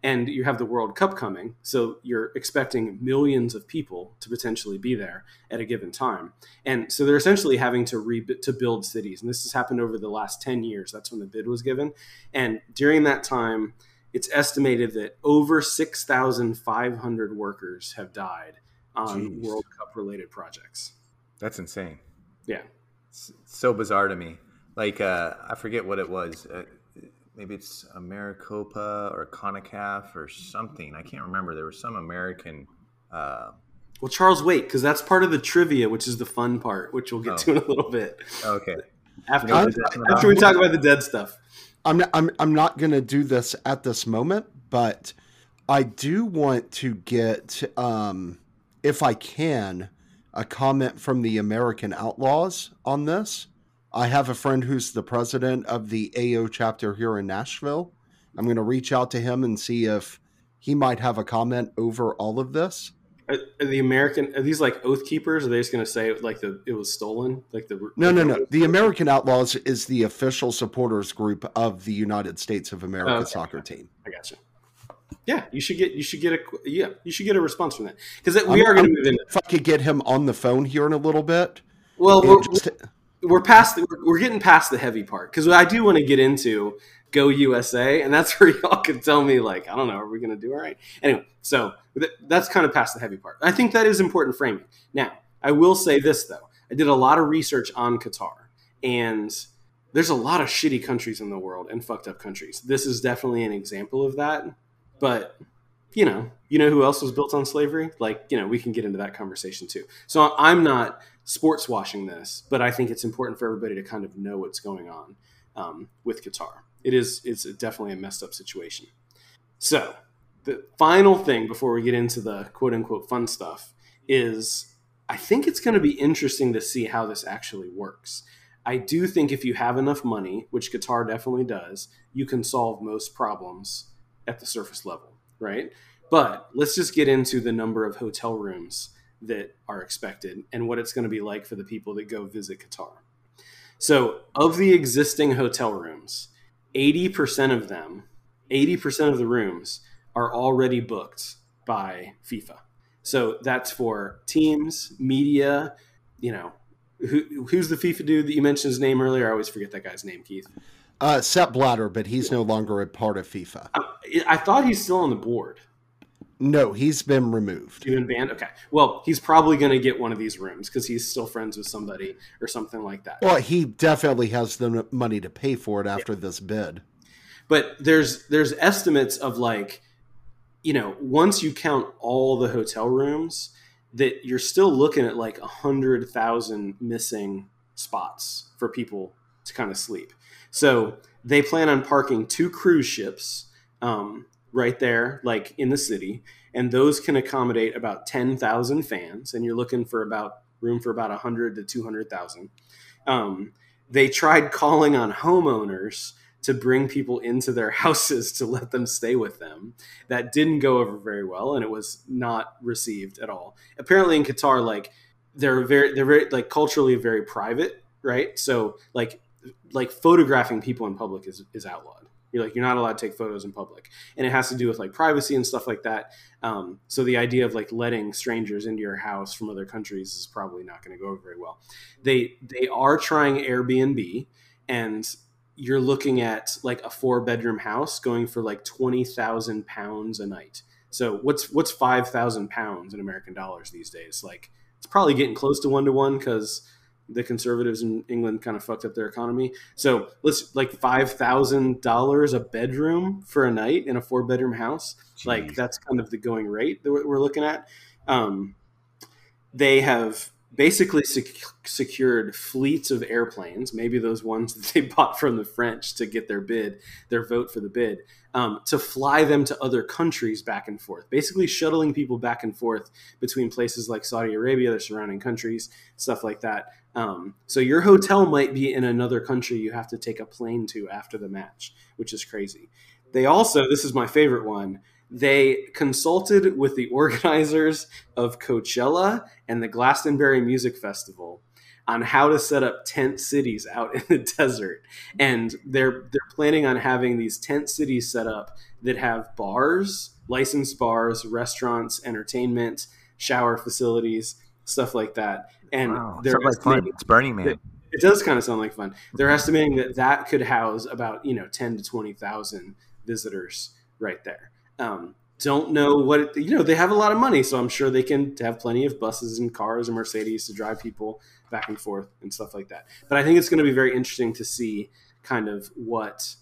And you have the World Cup coming, so you're expecting millions of people to potentially be there at a given time. And so they're essentially having to build cities. And this has happened over the last 10 years. That's when the bid was given. And during that time, it's estimated that over 6,500 workers have died on World Cup-related projects. That's insane. Yeah. It's so bizarre to me. Like, I forget what it was. Maybe it's a Maricopa or CONCACAF or something. I can't remember. There was some American. Well, Charles, wait, because that's part of the trivia, which is the fun part, which we'll get to in a little bit. Okay. After we talk about the dead stuff. I'm not going to do this at this moment, but I do want to get, if I can, a comment from the American Outlaws on this. I have a friend who's the president of the AO chapter here in Nashville. I'm going to reach out to him and see if he might have a comment over all of this. Are these like Oath Keepers? Are they just going to say like it was stolen? No. The American Outlaws is the official supporters group of the United States of America soccer team. I gotcha. Yeah, you should get a response from that, because we are going to move into. If I could get him on the phone here in a little bit. Well, we're getting past the heavy part, because I do want to get into Go USA, and that's where y'all could tell me, like, I don't know, are we going to do all right? Anyway, so that's kind of past the heavy part. I think that is important framing. Now, I will say this, though. I did a lot of research on Qatar, and there's a lot of shitty countries in the world and fucked up countries. This is definitely an example of that, but you know who else was built on slavery? Like, you know, we can get into that conversation too. So I'm not sports washing this, but I think it's important for everybody to kind of know what's going on with Qatar. It's definitely a messed up situation. So the final thing before we get into the quote unquote fun stuff is I think it's going to be interesting to see how this actually works. I do think if you have enough money, which Qatar definitely does, you can solve most problems at the surface level, right? But let's just get into the number of hotel rooms that are expected and what it's going to be like for the people that go visit Qatar. So of the existing hotel rooms, 80% of the rooms are already booked by FIFA. So that's for teams, media, you know, who's the FIFA dude that you mentioned his name earlier? I always forget that guy's name, Keith. Sepp Blatter, but he's no longer a part of FIFA. I thought he's still on the board. No, he's been removed. He's been banned? Okay. Well, he's probably going to get one of these rooms because he's still friends with somebody or something like that. Well, he definitely has the money to pay for it after this bid. But there's estimates of, like, you know, once you count all the hotel rooms, that you're still looking at like 100,000 missing spots for people to kind of sleep. So they plan on parking 2 cruise ships right there, like in the city, and those can accommodate about 10,000 fans. And you're looking for about room for about 100 to 200,000. They tried calling on homeowners to bring people into their houses to let them stay with them. That didn't go over very well, and it was not received at all. Apparently in Qatar, like, they're very like culturally very private, right? So like photographing people in public is outlawed. You're not allowed to take photos in public, and it has to do with like privacy and stuff like that. So the idea of like letting strangers into your house from other countries is probably not going to go over very well. They are trying Airbnb, and you're looking at like a 4-bedroom house going for like 20,000 pounds a night. So what's 5,000 pounds in American dollars these days? Like, it's probably getting close to 1 to 1 because the conservatives in England kind of fucked up their economy. So let's like $5,000 a bedroom for a night in a 4-bedroom house. Jeez. Like, that's kind of the going rate that we're looking at. They have basically secured fleets of airplanes, maybe those ones that they bought from the French to get their bid, their vote for the bid, to fly them to other countries back and forth, basically shuttling people back and forth between places like Saudi Arabia, their surrounding countries, stuff like that. So your hotel might be in another country you have to take a plane to after the match, which is crazy. They also, this is my favorite one, they consulted with the organizers of Coachella and the Glastonbury Music Festival on how to set up tent cities out in the desert. And they're planning on having these tent cities set up that have bars, licensed bars, restaurants, entertainment, shower facilities, stuff like that. And wow, they're like fun. It's Burning Man. It does kind of sound like fun. They're estimating that could house about, 10 to 20,000 visitors right there. Don't know they have a lot of money, so I'm sure they can have plenty of buses and cars and Mercedes to drive people back and forth and stuff like that. But I think it's going to be very interesting to see kind of what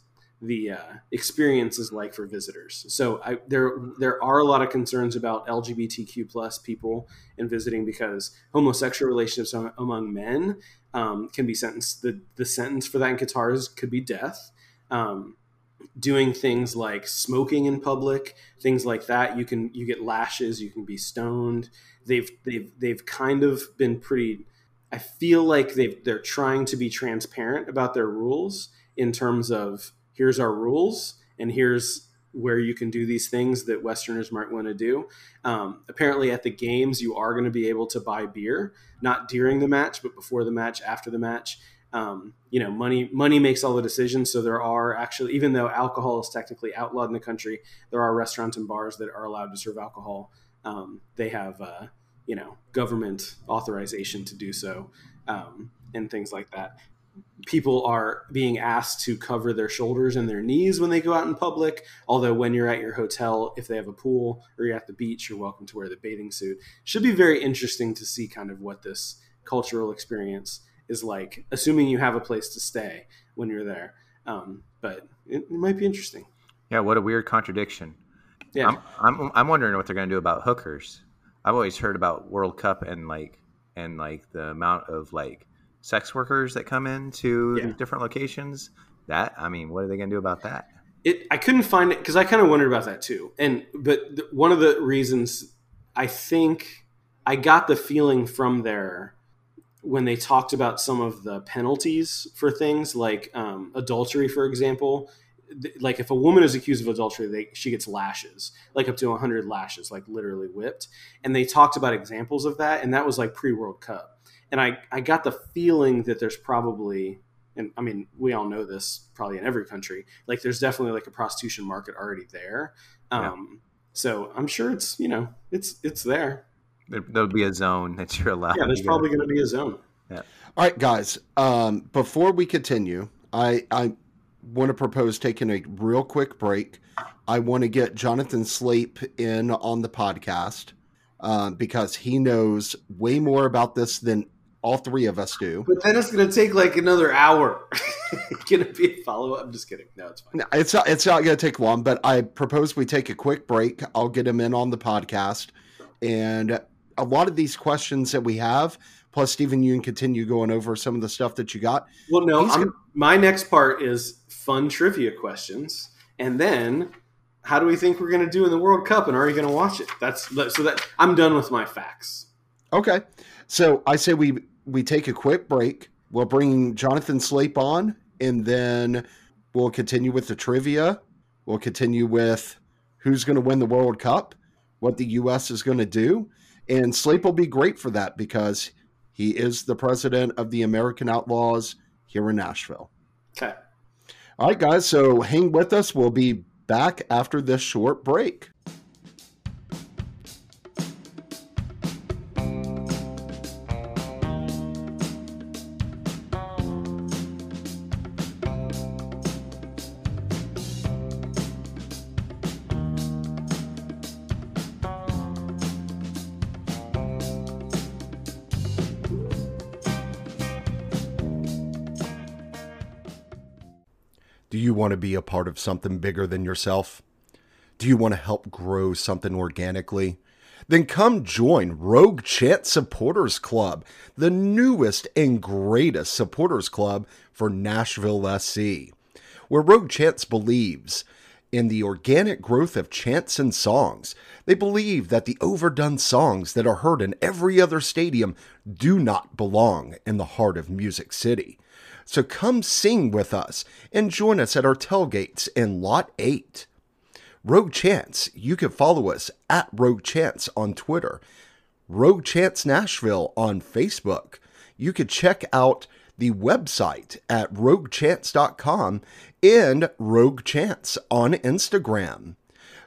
the experience is like for visitors. So there are a lot of concerns about LGBTQ+ people and visiting, because homosexual relationships among men can be sentenced. The sentence for that in Qatar could be death. Doing things like smoking in public, things like that, you get lashes, you can be stoned. They've kind of been pretty, I feel like they're trying to be transparent about their rules in terms of, here's our rules and here's where you can do these things that Westerners might want to do. Apparently at the games, you are going to be able to buy beer, not during the match, but before the match, after the match. Money makes all the decisions. So there are actually, even though alcohol is technically outlawed in the country, there are restaurants and bars that are allowed to serve alcohol. They have, government authorization to do so, and things like that. people are being asked to cover their shoulders and their knees when they go out in public. Although when you're at your hotel, if they have a pool or you're at the beach, you're welcome to wear the bathing suit. It should be very interesting to see kind of what this cultural experience is like, assuming you have a place to stay when you're there. But it might be interesting. Yeah. What a weird contradiction. Yeah. I'm wondering what they're going to do about hookers. I've always heard about World Cup and the amount of sex workers that come in to different locations. What are they going to do about that? I couldn't find it because I kind of wondered about that too. But one of the reasons I think I got the feeling from there when they talked about some of the penalties for things like adultery, for example. Like if a woman is accused of adultery, she gets lashes, like up to 100 lashes, like literally whipped. And they talked about examples of that. And that was like pre-World Cup. And I got the feeling that there's probably, and I mean, we all know this probably in every country, like there's definitely like a prostitution market already there. So I'm sure it's, it's there. There'll be a zone that you're allowed. Yeah, there's probably going to be a zone. Yeah. All right, guys. Before we continue, I want to propose taking a real quick break. I want to get Jonathan Slape in on the podcast because he knows way more about this than all three of us do. But then it's going to take like another hour. It's going to be a follow-up. I'm just kidding. No, it's fine. No, it's not going to take long, but I propose we take a quick break. I'll get him in on the podcast. And a lot of these questions that we have, plus Stephen, you can continue going over some of the stuff that you got. Well, no, my next part is fun trivia questions, and then how do we think we're going to do in the World Cup, and are you going to watch it? So I'm done with my facts. Okay, so I say we take a quick break. We'll bring Jonathan Slape on, and then we'll continue with the trivia. We'll continue with who's going to win the World Cup, what the U.S. is going to do, and Slape will be great for that because he is the president of the American Outlaws here in Nashville. Okay. All right, guys. So hang with us. We'll be back after this short break. Want to be a part of something bigger than yourself? Do you want to help grow something organically? Then come join Rogue Chance Supporters Club, the newest and greatest supporters club for Nashville SC, where Rogue Chance believes in the organic growth of chants and songs. They believe that the overdone songs that are heard in every other stadium do not belong in the heart of Music City. So come sing with us and join us at our tailgates in Lot 8. Rogue Chance, you can follow us at Rogue Chance on Twitter, Rogue Chance Nashville on Facebook. You can check out the website at roguechance.com and Rogue Chance on Instagram.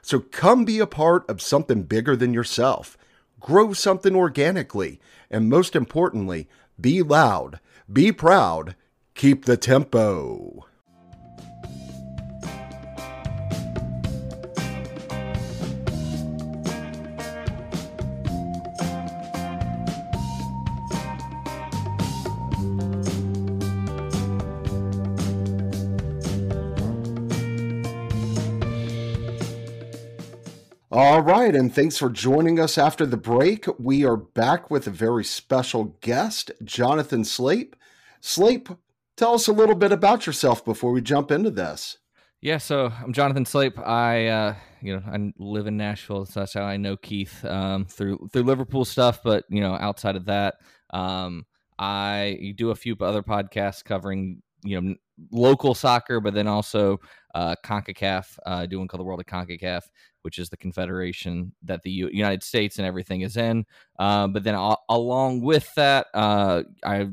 So come be a part of something bigger than yourself. Grow something organically. And most importantly, be loud, be proud, keep the tempo. All right, and thanks for joining us after the break. We are back with a very special guest, Jonathan Slape. Slape, tell us a little bit about yourself before we jump into this. Yeah, so I'm Jonathan Slape. I live in Nashville, so that's how I know Keith, through Liverpool stuff. But outside of that, I do a few other podcasts covering local soccer, but then also CONCACAF, do one called The World of CONCACAF, which is the confederation that the United States and everything is in. But then along with that, I've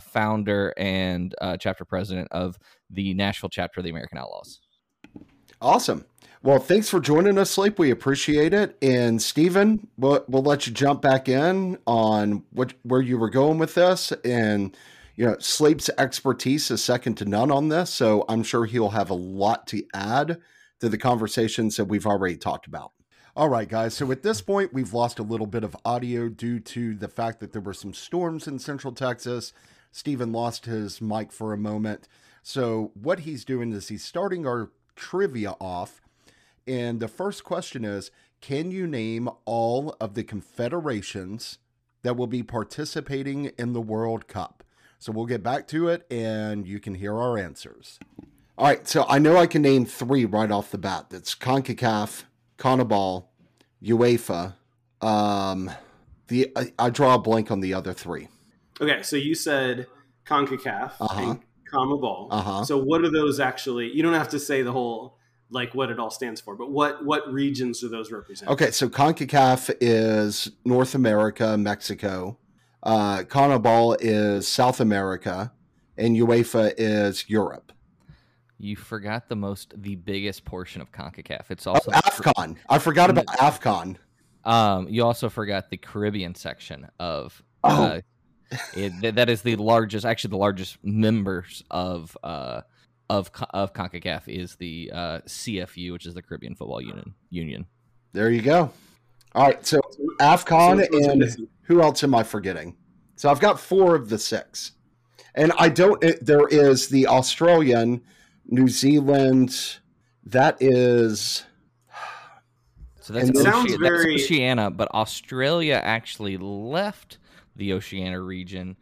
founder and chapter president of the Nashville chapter of the American Outlaws. Awesome. Well, thanks for joining us, Slape. We appreciate it. And Stephen, we'll let you jump back in on where you were going with this and You know, Slape's expertise is second to none on this, so I'm sure he'll have a lot to add to the conversations that we've already talked about. All right, guys. So at this point, we've lost a little bit of audio due to the fact that there were some storms in Central Texas. Steven lost his mic for a moment. So what he's doing is he's starting our trivia off. And the first question is, can you name all of the confederations that will be participating in the World Cup? So we'll get back to it and you can hear our answers. All right. So I know I can name three right off the bat. That's CONCACAF, CONMEBOL, UEFA. I draw a blank on the other three. Okay, so you said CONCACAF and CONMEBOL. So what are those actually? You don't have to say the whole, like, what it all stands for, but what regions do those represent? Okay, so CONCACAF is North America, Mexico. CONMEBOL is South America, and UEFA is Europe. You forgot the biggest portion of CONCACAF. It's also AFCON. I forgot about AFCON. You also forgot the Caribbean section of. That is the largest. Actually, the largest members of CONCACAF is the CFU, which is the Caribbean Football Union. There you go. All right. So AFCON and who else am I forgetting? So I've got four of the six, and I don't. There is the Australian. New Zealand, that is. So that's Oceania, but Australia actually left the Oceania region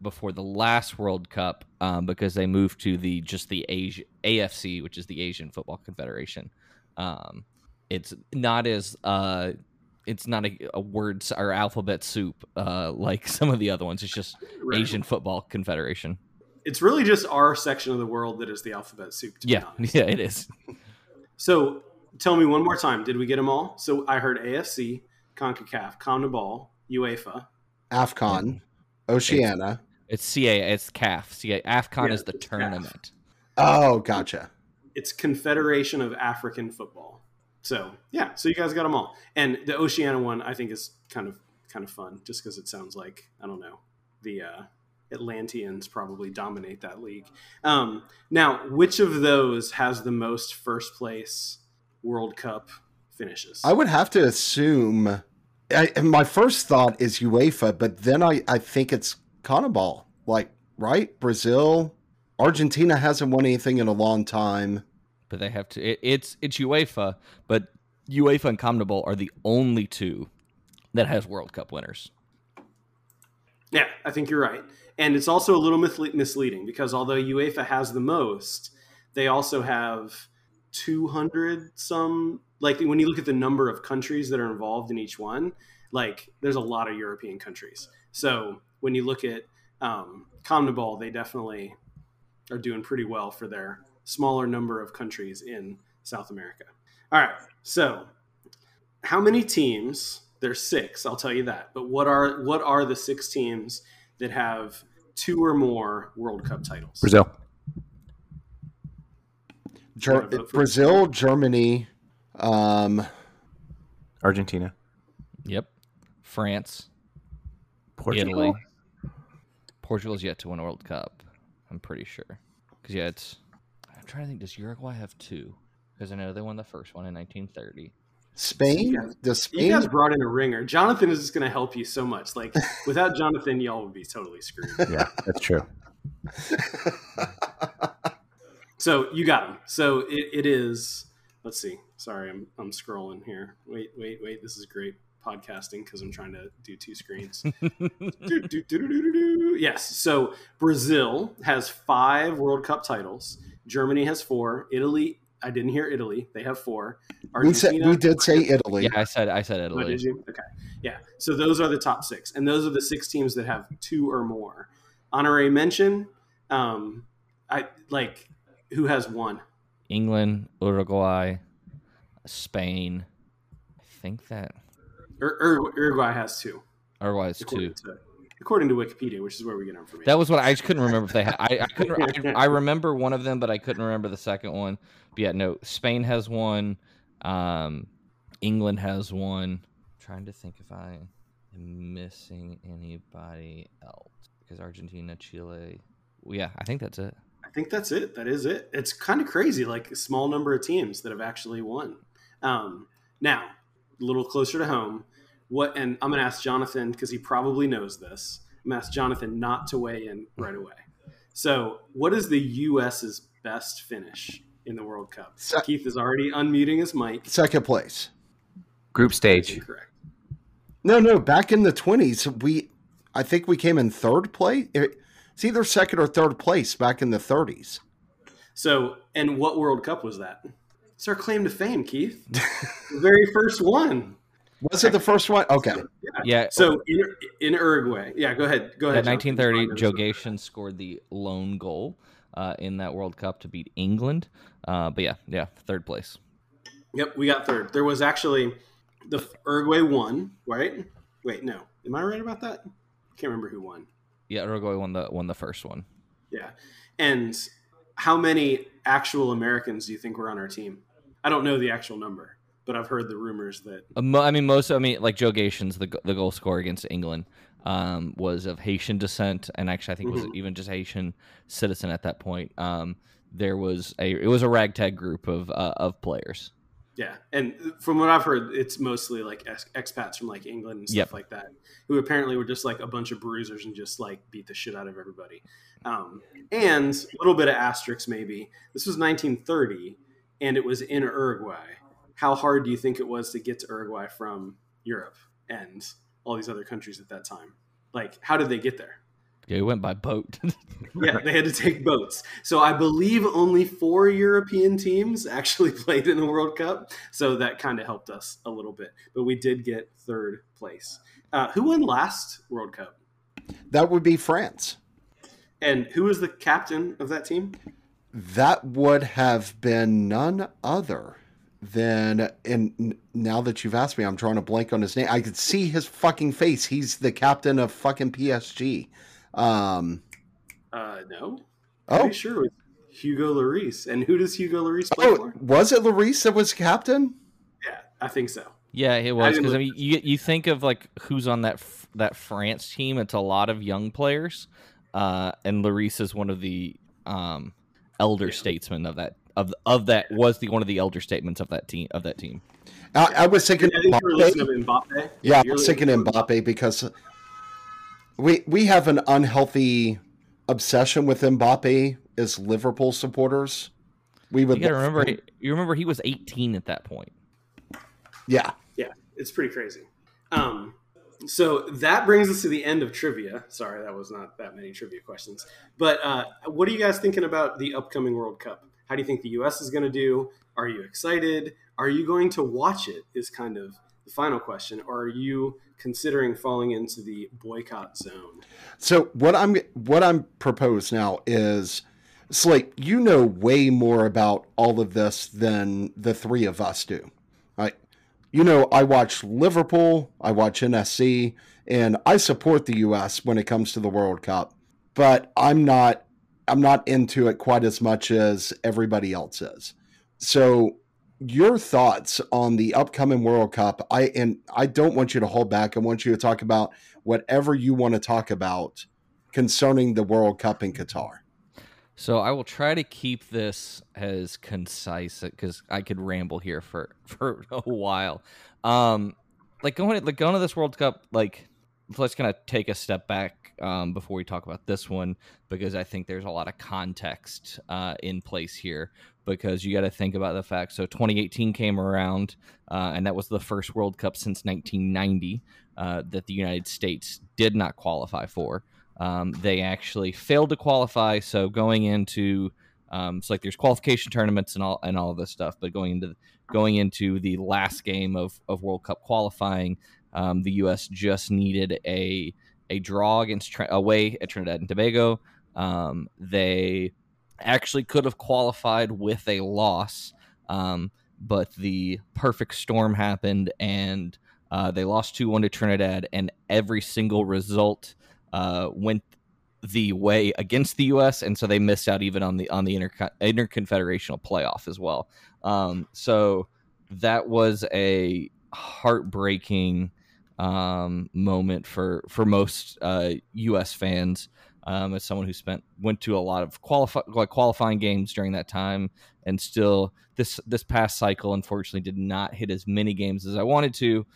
before the last World Cup because they moved to the Asia AFC, which is the Asian Football Confederation. It's not a words or alphabet soup like some of the other ones. It's just Asian Football Confederation. It's really just our section of the world that is the alphabet soup, to be honest. Yeah, it is. So tell me one more time. Did we get them all? So I heard AFC, CONCACAF, CONMEBOL, UEFA. AFCON, Oceania. It's CA. It's CAF. CA. AFCON is the tournament. CAF. Oh, gotcha. It's Confederation of African Football. So, yeah. So you guys got them all. And the Oceania one, I think, is kind of fun just because it sounds like, I don't know, the... Atlanteans probably dominate that league. Now, which of those has the most first place World Cup finishes? I would have to assume. My first thought is UEFA, but then I think it's CONMEBOL. Like, right? Brazil, Argentina hasn't won anything in a long time. But they have to. It's UEFA, but UEFA and CONMEBOL are the only two that has World Cup winners. Yeah, I think you're right. And it's also a little misleading because although UEFA has the most, they also have 200 some. Like when you look at the number of countries that are involved in each one, like there's a lot of European countries. So when you look at CONMEBOL, they definitely are doing pretty well for their smaller number of countries in South America. All right. So how many teams? There's six, I'll tell you that. But what are the six teams that have two or more World Cup titles? Brazil. Brazil, Germany, Argentina. Yep. France. Portugal. Italy. Portugal's yet to win a World Cup, I'm pretty sure. Because I'm trying to think, does Uruguay have two? Because I know they won the first one in 1930. Spain? You guys brought in a ringer. Jonathan is just going to help you so much. Like, without Jonathan, y'all would be totally screwed. Yeah, that's true. So, you got him. So, it is... Let's see. Sorry, I'm scrolling here. Wait. This is great podcasting because I'm trying to do two screens. Yes. So, Brazil has 5 World Cup titles. Germany has 4. Italy... I didn't hear Italy. They have 4. Argentina, we did say Italy. Yeah, I said Italy. Oh, did you? Okay. Yeah. So those are the top 6. And those are the 6 teams that have 2 or more. Honorary mention, who has 1? England, Uruguay, Spain. I think that... Uruguay has 2. Uruguay has 2. According to Wikipedia, which is where we get our information. That was what I just couldn't remember if they had. I remember one of them, but I couldn't remember the second one. But yeah, no. Spain has 1. England has 1. I'm trying to think if I am missing anybody else. is Argentina, Chile. Yeah, I think that's it. I think that's it. That is it. It's kind of crazy, like a small number of teams that have actually won. Now, a little closer to home, what? And I'm going to ask Jonathan, because he probably knows this. I'm going to ask Jonathan not to weigh in right away. So what is the U.S.'s best finish in the World Cup? Keith is already unmuting his mic. Second place. Group stage. Correct. No. Back in the 20s, I think we came in third place. It's either second or third place back in the 30s. So, and what World Cup was that? It's our claim to fame, Keith. The very first one. Was it the first one? Okay. Yeah. So in Uruguay. Yeah, go ahead. At 1930, Joe Gation scored the lone goal in that World Cup to beat England. But third place. Yep, we got third. There was actually the Uruguay won, right? Wait, no. Am I right about that? I can't remember who won. Yeah, Uruguay won the first one. Yeah. And how many actual Americans do you think were on our team? I don't know the actual number, but I've heard the rumors that... like Joe Gation's, the goal scorer against England, was of Haitian descent, and actually I think was even just Haitian citizen at that point. It was a ragtag group of players. Yeah, and from what I've heard, it's mostly like expats from like England and stuff like that, who apparently were just like a bunch of bruisers and just like beat the shit out of everybody. And a little bit of asterisk maybe. This was 1930, and it was in Uruguay. How hard do you think it was to get to Uruguay from Europe and all these other countries at that time? Like, how did they get there? Yeah, we went by boat. Yeah, they had to take boats. So I believe only 4 European teams actually played in the World Cup. So that kind of helped us a little bit. But we did get third place. Who won last World Cup? That would be France. And who was the captain of that team? That would have been none other than, and now that you've asked me, I'm drawing a blank on his name. I could see his fucking face. He's the captain of fucking PSG. No. Oh, pretty sure it was Hugo Lloris. And who does Hugo Lloris play for? Was it Lloris that was captain? Yeah, I think so. Yeah, it was. Because you think of like who's on that France team. It's a lot of young players, and Lloris is one of the elder statesmen of that. Was one of the elder statesmen of that team. I was thinking Mbappe. Yeah, I was thinking Mbappe because. We have an unhealthy obsession with Mbappe as Liverpool supporters. You remember he was 18 at that point. Yeah. Yeah, it's pretty crazy. So that brings us to the end of trivia. Sorry, that was not that many trivia questions. But what are you guys thinking about the upcoming World Cup? How do you think the U.S. is going to do? Are you excited? Are you going to watch it is kind of the final question. Or are you considering falling into the boycott zone? So what I'm propose now is, it's like, you know, way more about all of this than the three of us do. Right? You know, I watch Liverpool, I watch NSC, and I support the US when it comes to the World Cup, but I'm not into it quite as much as everybody else is. So your thoughts on the upcoming World Cup, I don't want you to hold back. I want you to talk about whatever you want to talk about concerning the World Cup in Qatar. So I will try to keep this as concise because I could ramble here for a while. Going to this World Cup, like, let's kind of take a step back before we talk about this one, because I think there's a lot of context in place here, because you got to think about the fact. So 2018 came around, and that was the first World Cup since 1990 that the United States did not qualify for. They actually failed to qualify. So going into there's qualification tournaments and all this stuff, but going into the last game of World Cup qualifying, the U.S. just needed a draw away at Trinidad and Tobago. They actually could have qualified with a loss, but the perfect storm happened, and they lost 2-1 to Trinidad, and every single result went the way against the U.S., and so they missed out even on the interconfederational playoff as well. So that was a heartbreaking moment for most U.S. fans. As someone who went to a lot of qualifying games during that time, and still this past cycle, unfortunately, did not hit as many games as I wanted to.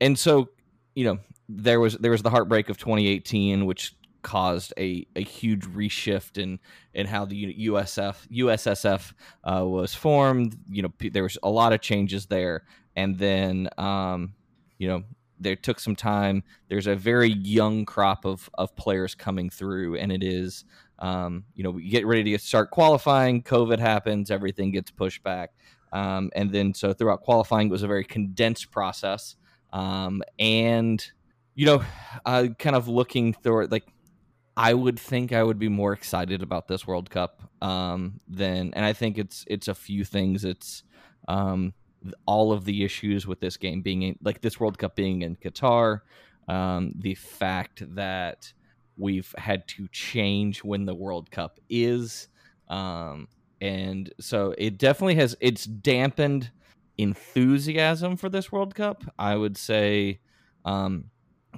And so, you know, there was the heartbreak of 2018, which caused a huge reshift in how the USSF was formed. You know, there was a lot of changes there, and then you know, there took some time. There's a very young crop of players coming through, and it is, you know, we get ready to start qualifying. COVID happens, everything gets pushed back. And then so throughout qualifying, it was a very condensed process. And, you know, kind of looking through it, like, I would think I would be more excited about this World Cup and I think it's a few things. It's, all of the issues with this game being this World Cup being in Qatar, the fact that we've had to change when the World Cup is. And so it definitely it's dampened enthusiasm for this World Cup, I would say.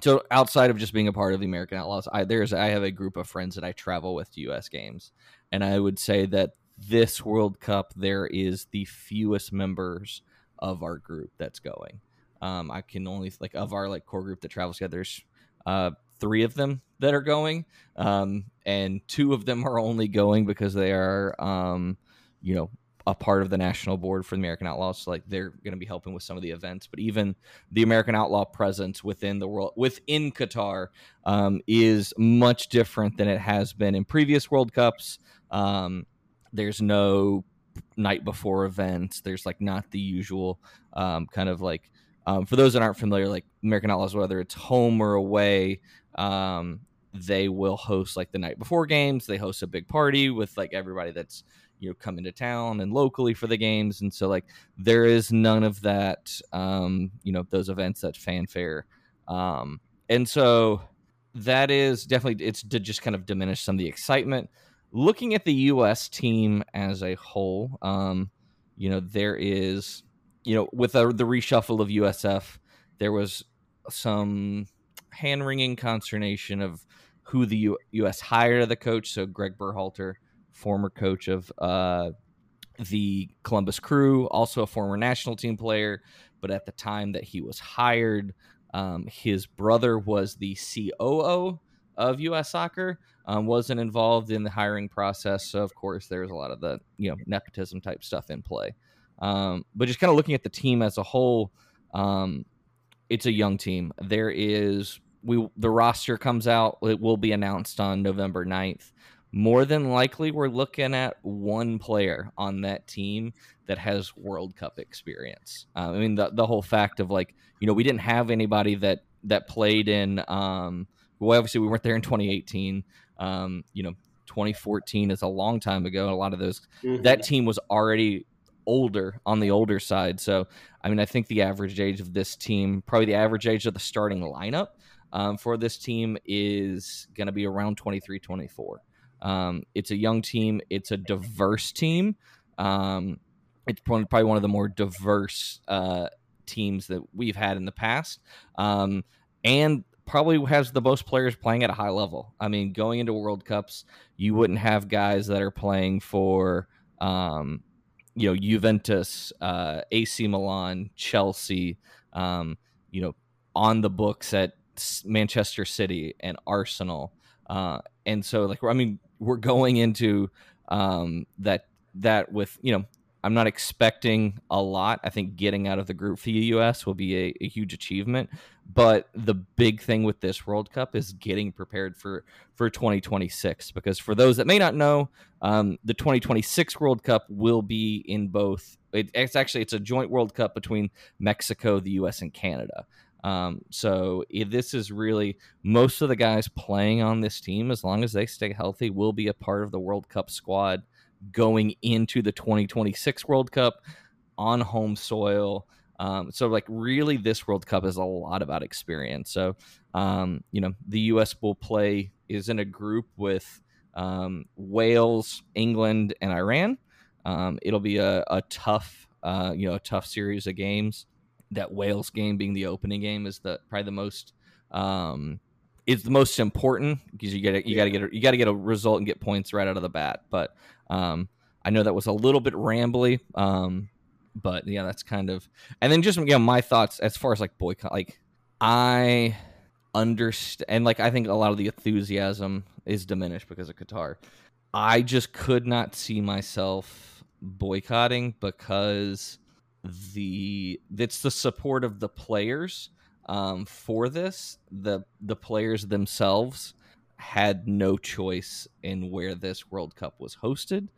So outside of just being a part of the American Outlaws, I have a group of friends that I travel with to U.S. games. And I would say that this World Cup, there is the fewest members of our group that's going. I can only of our core group that travels together, there's 3 of them that are going, and 2 of them are only going because they are you know, a part of the national board for the American Outlaws, so they're going to be helping with some of the events. But even the American Outlaw presence within the world, within Qatar, is much different than it has been in previous World Cups. There's no night before events. There's not the usual for those that aren't familiar, American Outlaws, whether it's home or away, they will host the night before games. They host a big party with everybody that's, you know, coming to town and locally for the games. And so there is none of that, you know, those events, that fanfare. And so that is definitely, it's to just kind of diminish some of the excitement. Looking at the U.S. team as a whole, you know, there is, you know, with the reshuffle of USF, there was some hand-wringing consternation of who the U.S. hired as the coach. So Greg Berhalter, former coach of the Columbus Crew, also a former national team player, but at the time that he was hired, his brother was the COO of U.S. Soccer, wasn't involved in the hiring process. So, of course, there's a lot of the, you know, nepotism type stuff in play. But just kind of looking at the team as a whole, it's a young team. The roster comes out. It will be announced on November 9th. More than likely, we're looking at one player on that team that has World Cup experience. I mean, the whole fact of, you know, we didn't have anybody that played in well, obviously, we weren't there in 2018. You know, 2014 is a long time ago. And a lot of those, that team was already on the older side. So, I mean, I think the average age of this team, probably the average age of the starting lineup for this team is going to be around 23, 24. It's a young team. It's a diverse team. It's probably one of the more diverse teams that we've had in the past. And probably has the most players playing at a high level. I mean, going into World Cups, you wouldn't have guys that are playing for, you know, Juventus, AC Milan, Chelsea, you know, on the books at Manchester City and Arsenal. And so, I mean, we're going into that with, you know, I'm not expecting a lot. I think getting out of the group for the U.S. will be a huge achievement. But the big thing with this World Cup is getting prepared for 2026, because for those that may not know, the 2026 World Cup will be in both. It's a joint World Cup between Mexico, the U.S. and Canada. So this is really, most of the guys playing on this team, as long as they stay healthy, will be a part of the World Cup squad going into the 2026 World Cup on home soil. So really this World Cup is a lot about experience. So, you know, the U.S. will play is in a group with Wales, England, and Iran. It'll be a tough, you know, a tough series of games. that Wales game being the opening game is the probably the most it's the most important, because you got to get a result and get points right out of the bat. But I know that was a little bit rambly, but yeah, that's kind of, and then just, you know, my thoughts as far as like boycott, like I understand, and like I think a lot of the enthusiasm is diminished because of Qatar. I just could not see myself boycotting because it's the support of the players for this. The players themselves had no choice in where this World Cup was hosted.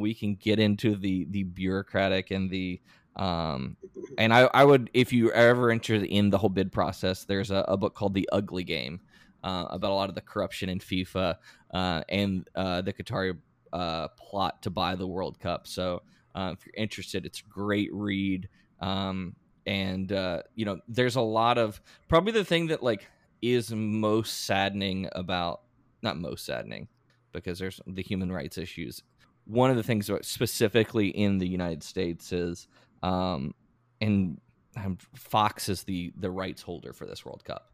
We can get into the bureaucratic and the and I would, if you are ever interested in the whole bid process, there's a book called The Ugly Game about a lot of the corruption in FIFA and the Qatari plot to buy the World Cup. So if you're interested, it's a great read. And, you know, there's a lot of, probably the thing that like is most saddening about, not most saddening because there's the human rights issues. One of the things specifically in the United States is, and Fox is the rights holder for this World Cup.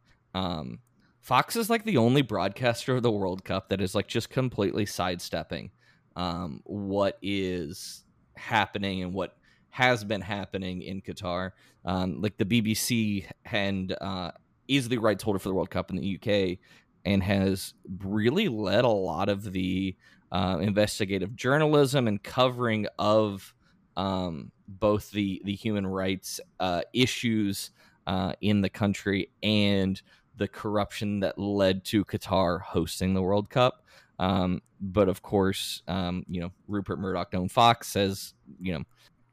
Fox is like the only broadcaster of the World Cup that is like just completely sidestepping what is happening and what has been happening in Qatar. Like the BBC and is the rights holder for the World Cup in the UK and has really led a lot of the investigative journalism and covering of both the human rights issues in the country and the corruption that led to Qatar hosting the World Cup. But of course, you know, Rupert Murdoch, known Fox, says, you know,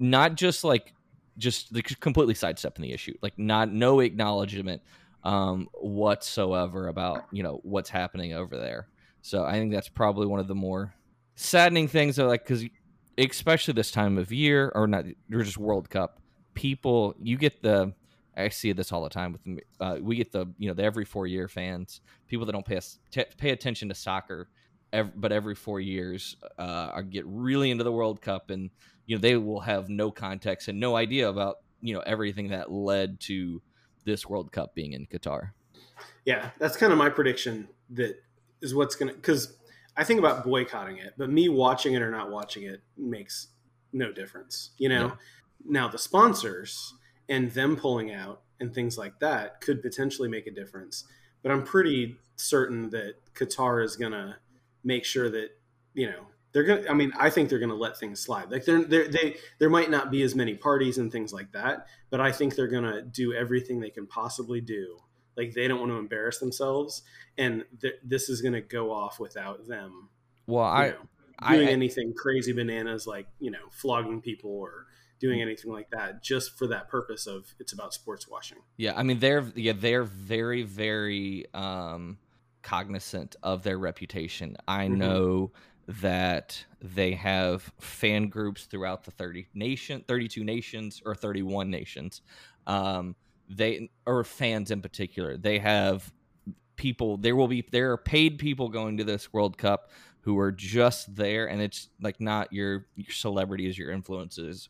not just like just the completely sidestepping the issue, like not no acknowledgement whatsoever about, you know, what's happening over there. So I think that's probably one of the more saddening things, like, because especially this time of year, or not, or just World Cup, people, you get the, I see this all the time with them, we get the, you know, the every 4 year fans, people that don't pay attention to soccer, but every 4 years get really into the World Cup, and you know they will have no context and no idea about, you know, everything that led to this World Cup being in Qatar. Yeah, that's kind of my prediction. That is what's gonna, because I think about boycotting it, but me watching it or not watching it makes no difference, you know. Yeah. Now the sponsors and them pulling out and things like that could potentially make a difference, but I'm pretty certain that Qatar is gonna make sure that, you know, they're gonna, I mean, I think they're gonna let things slide. Like they there might not be as many parties and things like that, but I think they're gonna do everything they can possibly do. Like they don't want to embarrass themselves, and this is gonna go off without them. Well, doing anything crazy bananas, like, you know, flogging people or doing anything like that, just for that purpose of it's about sports washing. Yeah, I mean they're very, very cognizant of their reputation. I know that they have fan groups throughout the 32 nations or 31 nations. They or fans in particular. They have people. There are paid people going to this World Cup who are just there, and it's like not your celebrities, your influencers,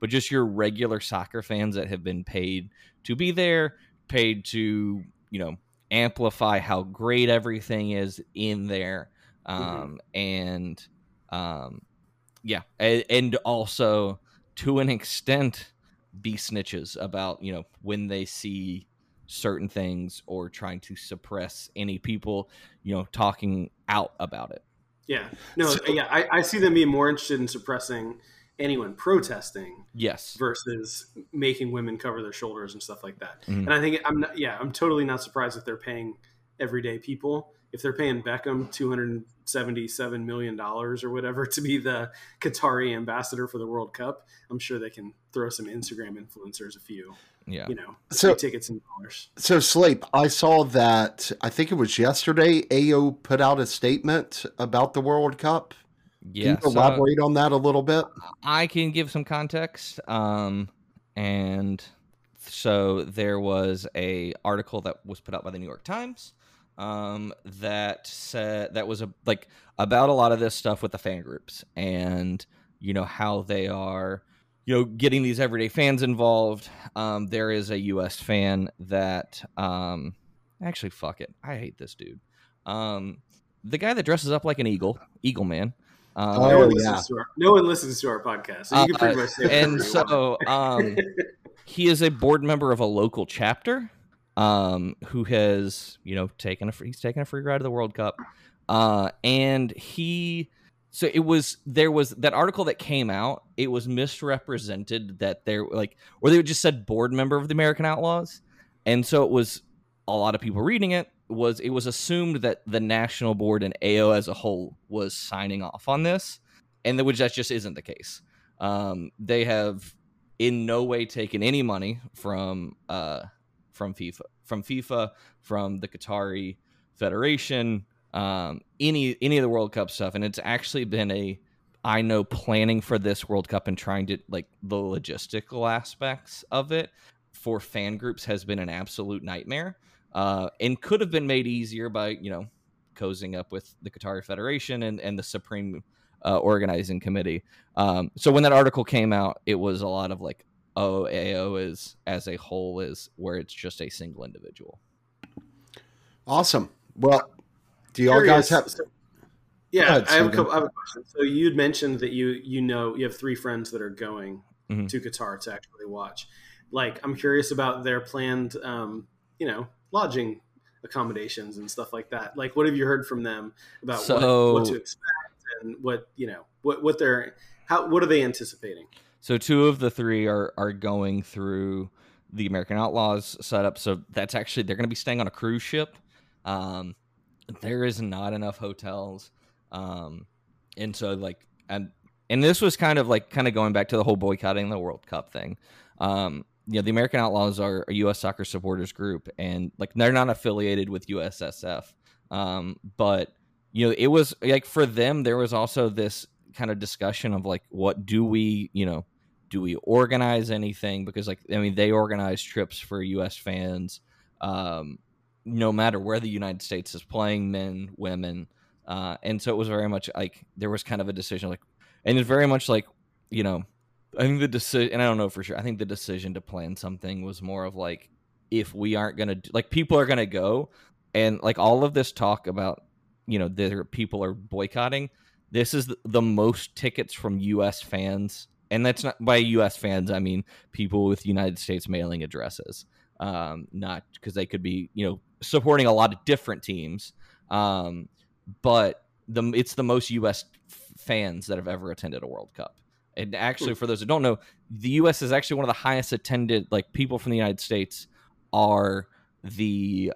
but just your regular soccer fans that have been paid to be there, paid to, you know, amplify how great everything is in there. And also to an extent be snitches about, you know, when they see certain things or trying to suppress any people, you know, talking out about it. Yeah, no, so, yeah, I see them being more interested in suppressing anyone protesting, yes, versus making women cover their shoulders and stuff like that. And I think I'm totally not surprised if they're paying everyday people. If they're paying Beckham $277 million or whatever to be the Qatari ambassador for the World Cup, I'm sure they can throw some Instagram influencers a few, yeah, you know, so tickets and dollars. So Sleep, I saw that, I think it was yesterday, AO put out a statement about the World Cup. Yeah, can you elaborate on that a little bit? I can give some context. And so there was a article that was put out by the New York Times that said that was about a lot of this stuff with the fan groups and, you know, how they are, you know, getting these everyday fans involved. There is a U.S. fan that actually, fuck it, I hate this dude. The guy that dresses up like an eagle man. No one listens to our podcast, so you can pretty much say and so he is a board member of a local chapter who has, you know, taken a free ride to the World Cup, and he. So it was, there was that article that came out, it was misrepresented that they're like, or they just said board member of the American Outlaws. And so it was a lot of people reading it was, it was assumed that the national board and AO as a whole was signing off on this. And which that just isn't the case. They have in no way taken any money from FIFA, from the Qatari Federation, any of the World Cup stuff. And it's actually been planning for this World Cup and trying to, like, the logistical aspects of it for fan groups has been an absolute nightmare, and could have been made easier by, you know, cozying up with the Qatari Federation and the Supreme Organizing Committee. So when that article came out, it was a lot of like, oh, AO is as a whole is where it's just a single individual. Awesome. Well, do you all guys have? Yeah, I have a couple. I have a question. So you'd mentioned that you have three friends that are going to Qatar to actually watch. Like, I'm curious about their planned, lodging accommodations and stuff like that. Like, what have you heard from them about what to expect and what are they anticipating? So two of the three are going through the American Outlaws setup. So that's actually, they're going to be staying on a cruise ship. There is not enough hotels. And so, like, and this was kind of going back to the whole boycotting the World Cup thing. The American Outlaws are a U.S. soccer supporters group, and, like, they're not affiliated with USSF. But, you know, it was like for them, there was also this kind of discussion of like, what do we, you know, do we organize anything? Because, like, I mean, they organize trips for U.S. fans, no matter where the United States is playing, men, women. And so it was very much like there was kind of a decision, like, and it's very much like, you know, I think the decision, and I don't know for sure, I think the decision to plan something was more of like, if we aren't going to, like, people are going to go, and like all of this talk about, you know, there people are boycotting. This is the most tickets from U.S. fans. And that's not by U.S. fans, I mean people with United States mailing addresses. Not because they could be, you know, supporting a lot of different teams, but it's the most U.S. fans that have ever attended a World Cup. And actually, for those who don't know, the U.S. is actually one of the highest attended. Like, people from the United States are the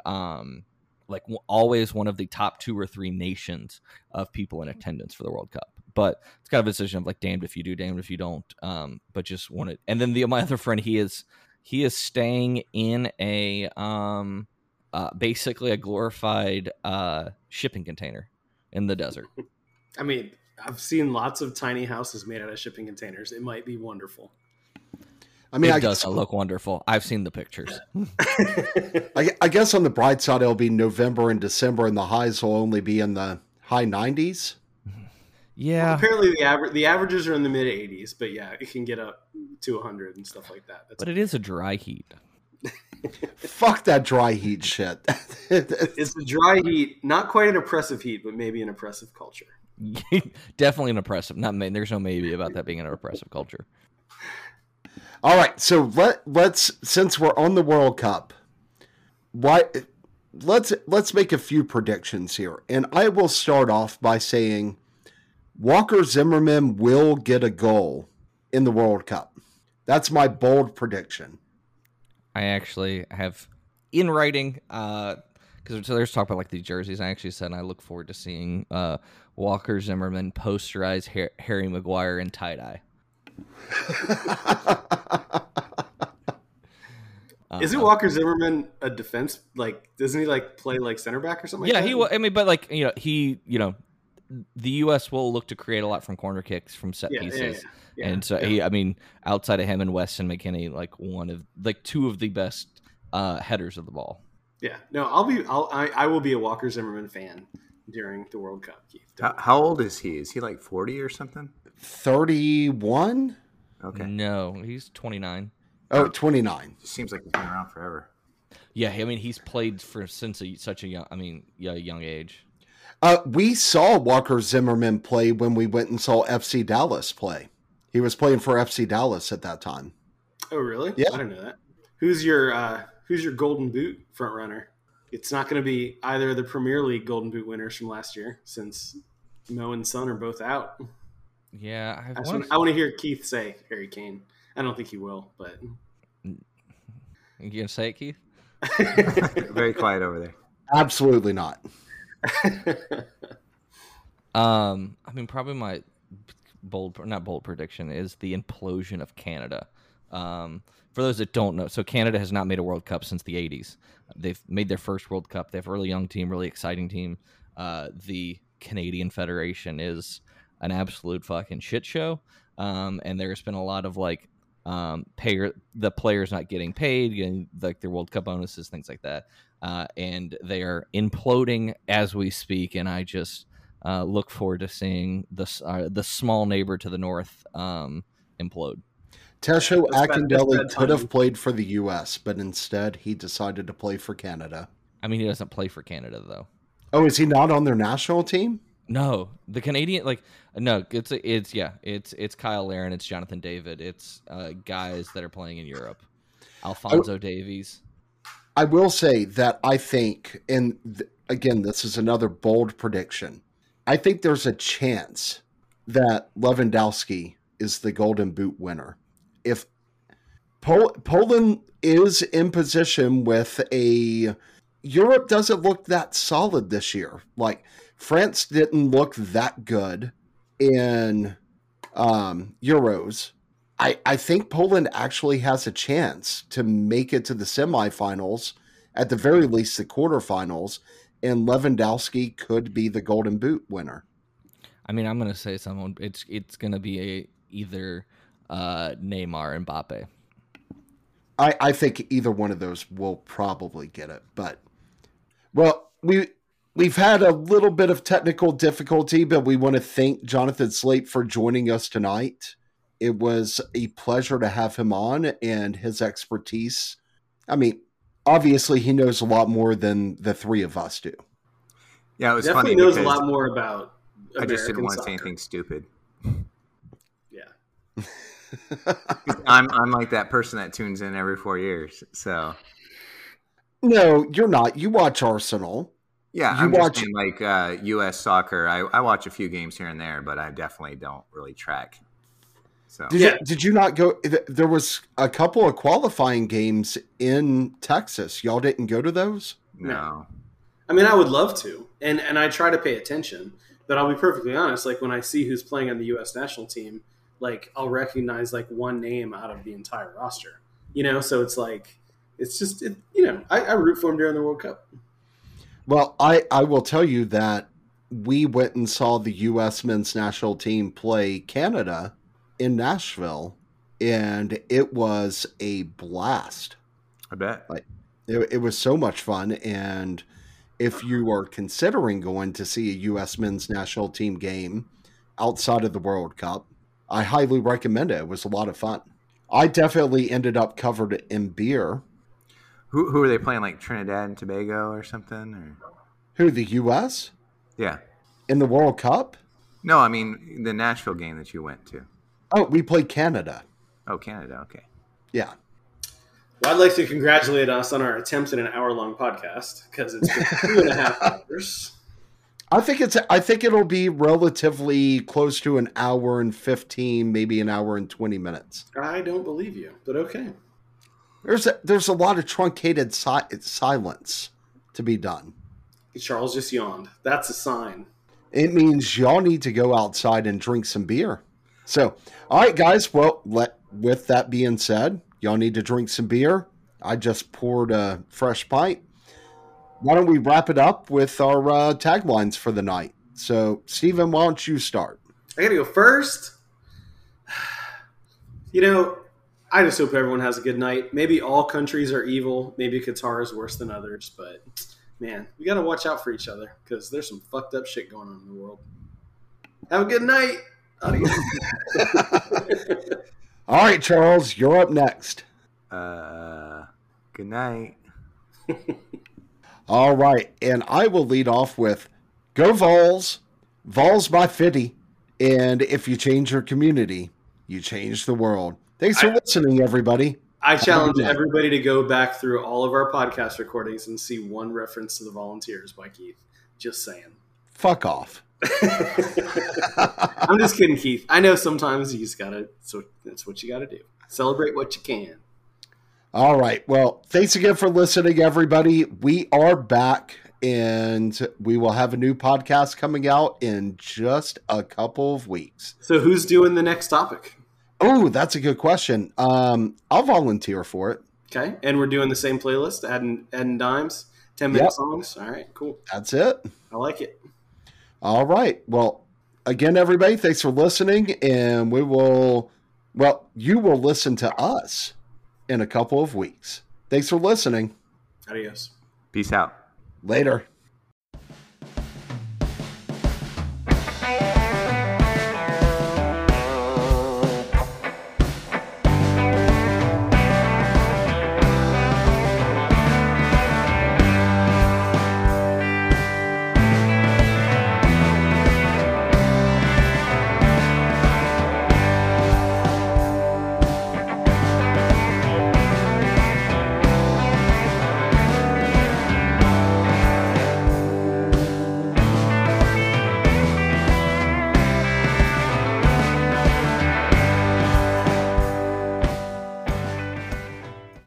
always one of the top 2 or 3 nations of people in attendance for the World Cup. But it's kind of a decision of like, damned if you do, damned if you don't. But just wanted. And then my other friend, he is staying in a basically a glorified shipping container in the desert. I mean, I've seen lots of tiny houses made out of shipping containers. It might be wonderful. I mean, it does look wonderful. I've seen the pictures. I guess on the bright side, it'll be November and December, and the highs will only be in the high 90s. Yeah. Well, apparently, the averages are in the mid 80s, but yeah, it can get up to 100 and stuff like that. But it is a dry heat. Fuck that dry heat shit. It's a dry heat, not quite an oppressive heat, but maybe an oppressive culture. Definitely an oppressive. There's no maybe about that being an oppressive culture. All right, so let's since we're on the World Cup, let's make a few predictions here, and I will start off by saying Walker Zimmerman will get a goal in the World Cup. That's my bold prediction. I actually have in writing, because there's talk about like the jerseys. I actually said, and I look forward to seeing Walker Zimmerman posterize Harry Maguire in tie-dye. Isn't Walker Zimmerman a defense? Like, doesn't he like play like center back or something? Yeah, like that? He will. I mean, but like, you know, the U.S. will look to create a lot from corner kicks, from set pieces. Yeah. And so, I mean, outside of him and Weston McKennie, like two of the best headers of the ball. Yeah, no, I will be a Walker Zimmerman fan during the World Cup, Keith. How old is he? Is he like 40 or something? 31? Okay. No, he's 29. Oh, 29. Seems like he's been around forever. Yeah, I mean, he's played for since such a young age. We saw Walker Zimmerman play when we went and saw FC Dallas play. He was playing for FC Dallas at that time. Oh, really? Yeah. I didn't know that. Who's your Golden Boot front runner? It's not going to be either of the Premier League Golden Boot winners from last year, since Mo and Son are both out. Yeah, I want to hear Keith say Harry Kane. I don't think he will, but you gonna say it, Keith? Very quiet over there. Absolutely not. I mean, probably my bold prediction is the implosion of Canada. For those that don't know, so Canada has not made a World Cup since the 80s. They've made their first World Cup. They have a really young team, really exciting team. The Canadian Federation is an absolute fucking shit show. And there's been a lot of the players not getting paid, getting like their World Cup bonuses, things like that. And they are imploding as we speak. And I just look forward to seeing the small neighbor to the north implode. Tesho Akindele could have played for the U.S., but instead he decided to play for Canada. I mean, he doesn't play for Canada, though. Oh, is he not on their national team? No, the Canadian, it's Kyle Larin, it's Jonathan David, it's guys that are playing in Europe. Alphonso Davies. I will say that I think, and again, this is another bold prediction, I think there's a chance that Lewandowski is the Golden Boot winner. If Poland is in position with Europe doesn't look that solid this year. Like France didn't look that good in Euros. I think Poland actually has a chance to make it to the semifinals, at the very least the quarterfinals, and Lewandowski could be the Golden Boot winner. I mean, I'm going to say someone. It's going to be either. Neymar and Mbappe. I think either one of those will probably get it, but we've had a little bit of technical difficulty, but we want to thank Jonathan Slate for joining us tonight. It was a pleasure to have him on, and his expertise. I mean, obviously he knows a lot more than the three of us do. Yeah, it was definitely funny. Knows a lot more about American I just didn't want soccer. To say anything stupid. Yeah. I'm like that person that tunes in every 4 years. So no, you're not. You watch Arsenal. Yeah, you watch U.S. soccer. I watch a few games here and there, but I definitely don't really track. So did you not go? There was a couple of qualifying games in Texas. Y'all didn't go to those? No. I mean, I would love to, and I try to pay attention. But I'll be perfectly honest. Like when I see who's playing on the U.S. national team. Like I'll recognize like one name out of the entire roster, you know? So it's like, it's just, I root for him during the World Cup. Well, I will tell you that we went and saw the U.S. men's national team play Canada in Nashville, and it was a blast. I bet. Like, it was so much fun. And if you are considering going to see a U.S. men's national team game outside of the World Cup, I highly recommend it. It was a lot of fun. I definitely ended up covered in beer. Who are they playing? Like Trinidad and Tobago or something? Or who, the U.S.? Yeah. In the World Cup? No, I mean the Nashville game that you went to. Oh, we played Canada. Oh, Canada. Okay. Yeah. Well, I'd like to congratulate us on our attempt at an hour-long podcast because it's been 2.5 hours. I think it'll be relatively close to an hour and 15, maybe an hour and 20 minutes. I don't believe you, but okay. There's a lot of truncated silence to be done. Charles just yawned. That's a sign. It means y'all need to go outside and drink some beer. So, all right, guys. Well, with that being said, y'all need to drink some beer. I just poured a fresh pint. Why don't we wrap it up with our taglines for the night? So, Steven, why don't you start? I got to go first. I just hope everyone has a good night. Maybe all countries are evil. Maybe Qatar is worse than others. But, man, we got to watch out for each other because there's some fucked up shit going on in the world. Have a good night. Adios. All right, Charles, you're up next. Good night. All right, and I will lead off with Go Vols. Vols by Fitty. And if you change your community, you change the world. Thanks for listening, everybody. I challenge everybody to go back through all of our podcast recordings and see one reference to the Volunteers by Keith. Just saying. Fuck off. I'm just kidding, Keith. I know sometimes you just gotta, so that's what you gotta do. Celebrate what you can. All right. Well, thanks again for listening, everybody. We are back, and we will have a new podcast coming out in just a couple of weeks. So who's doing the next topic? Oh, that's a good question. I'll volunteer for it. Okay. And we're doing the same playlist, adding dimes, 10-minute songs. All right, cool. That's it. I like it. All right. Well, again, everybody, thanks for listening. And we will, well, you will listen to us in a couple of weeks. Thanks for listening. Adios. Peace out. Later.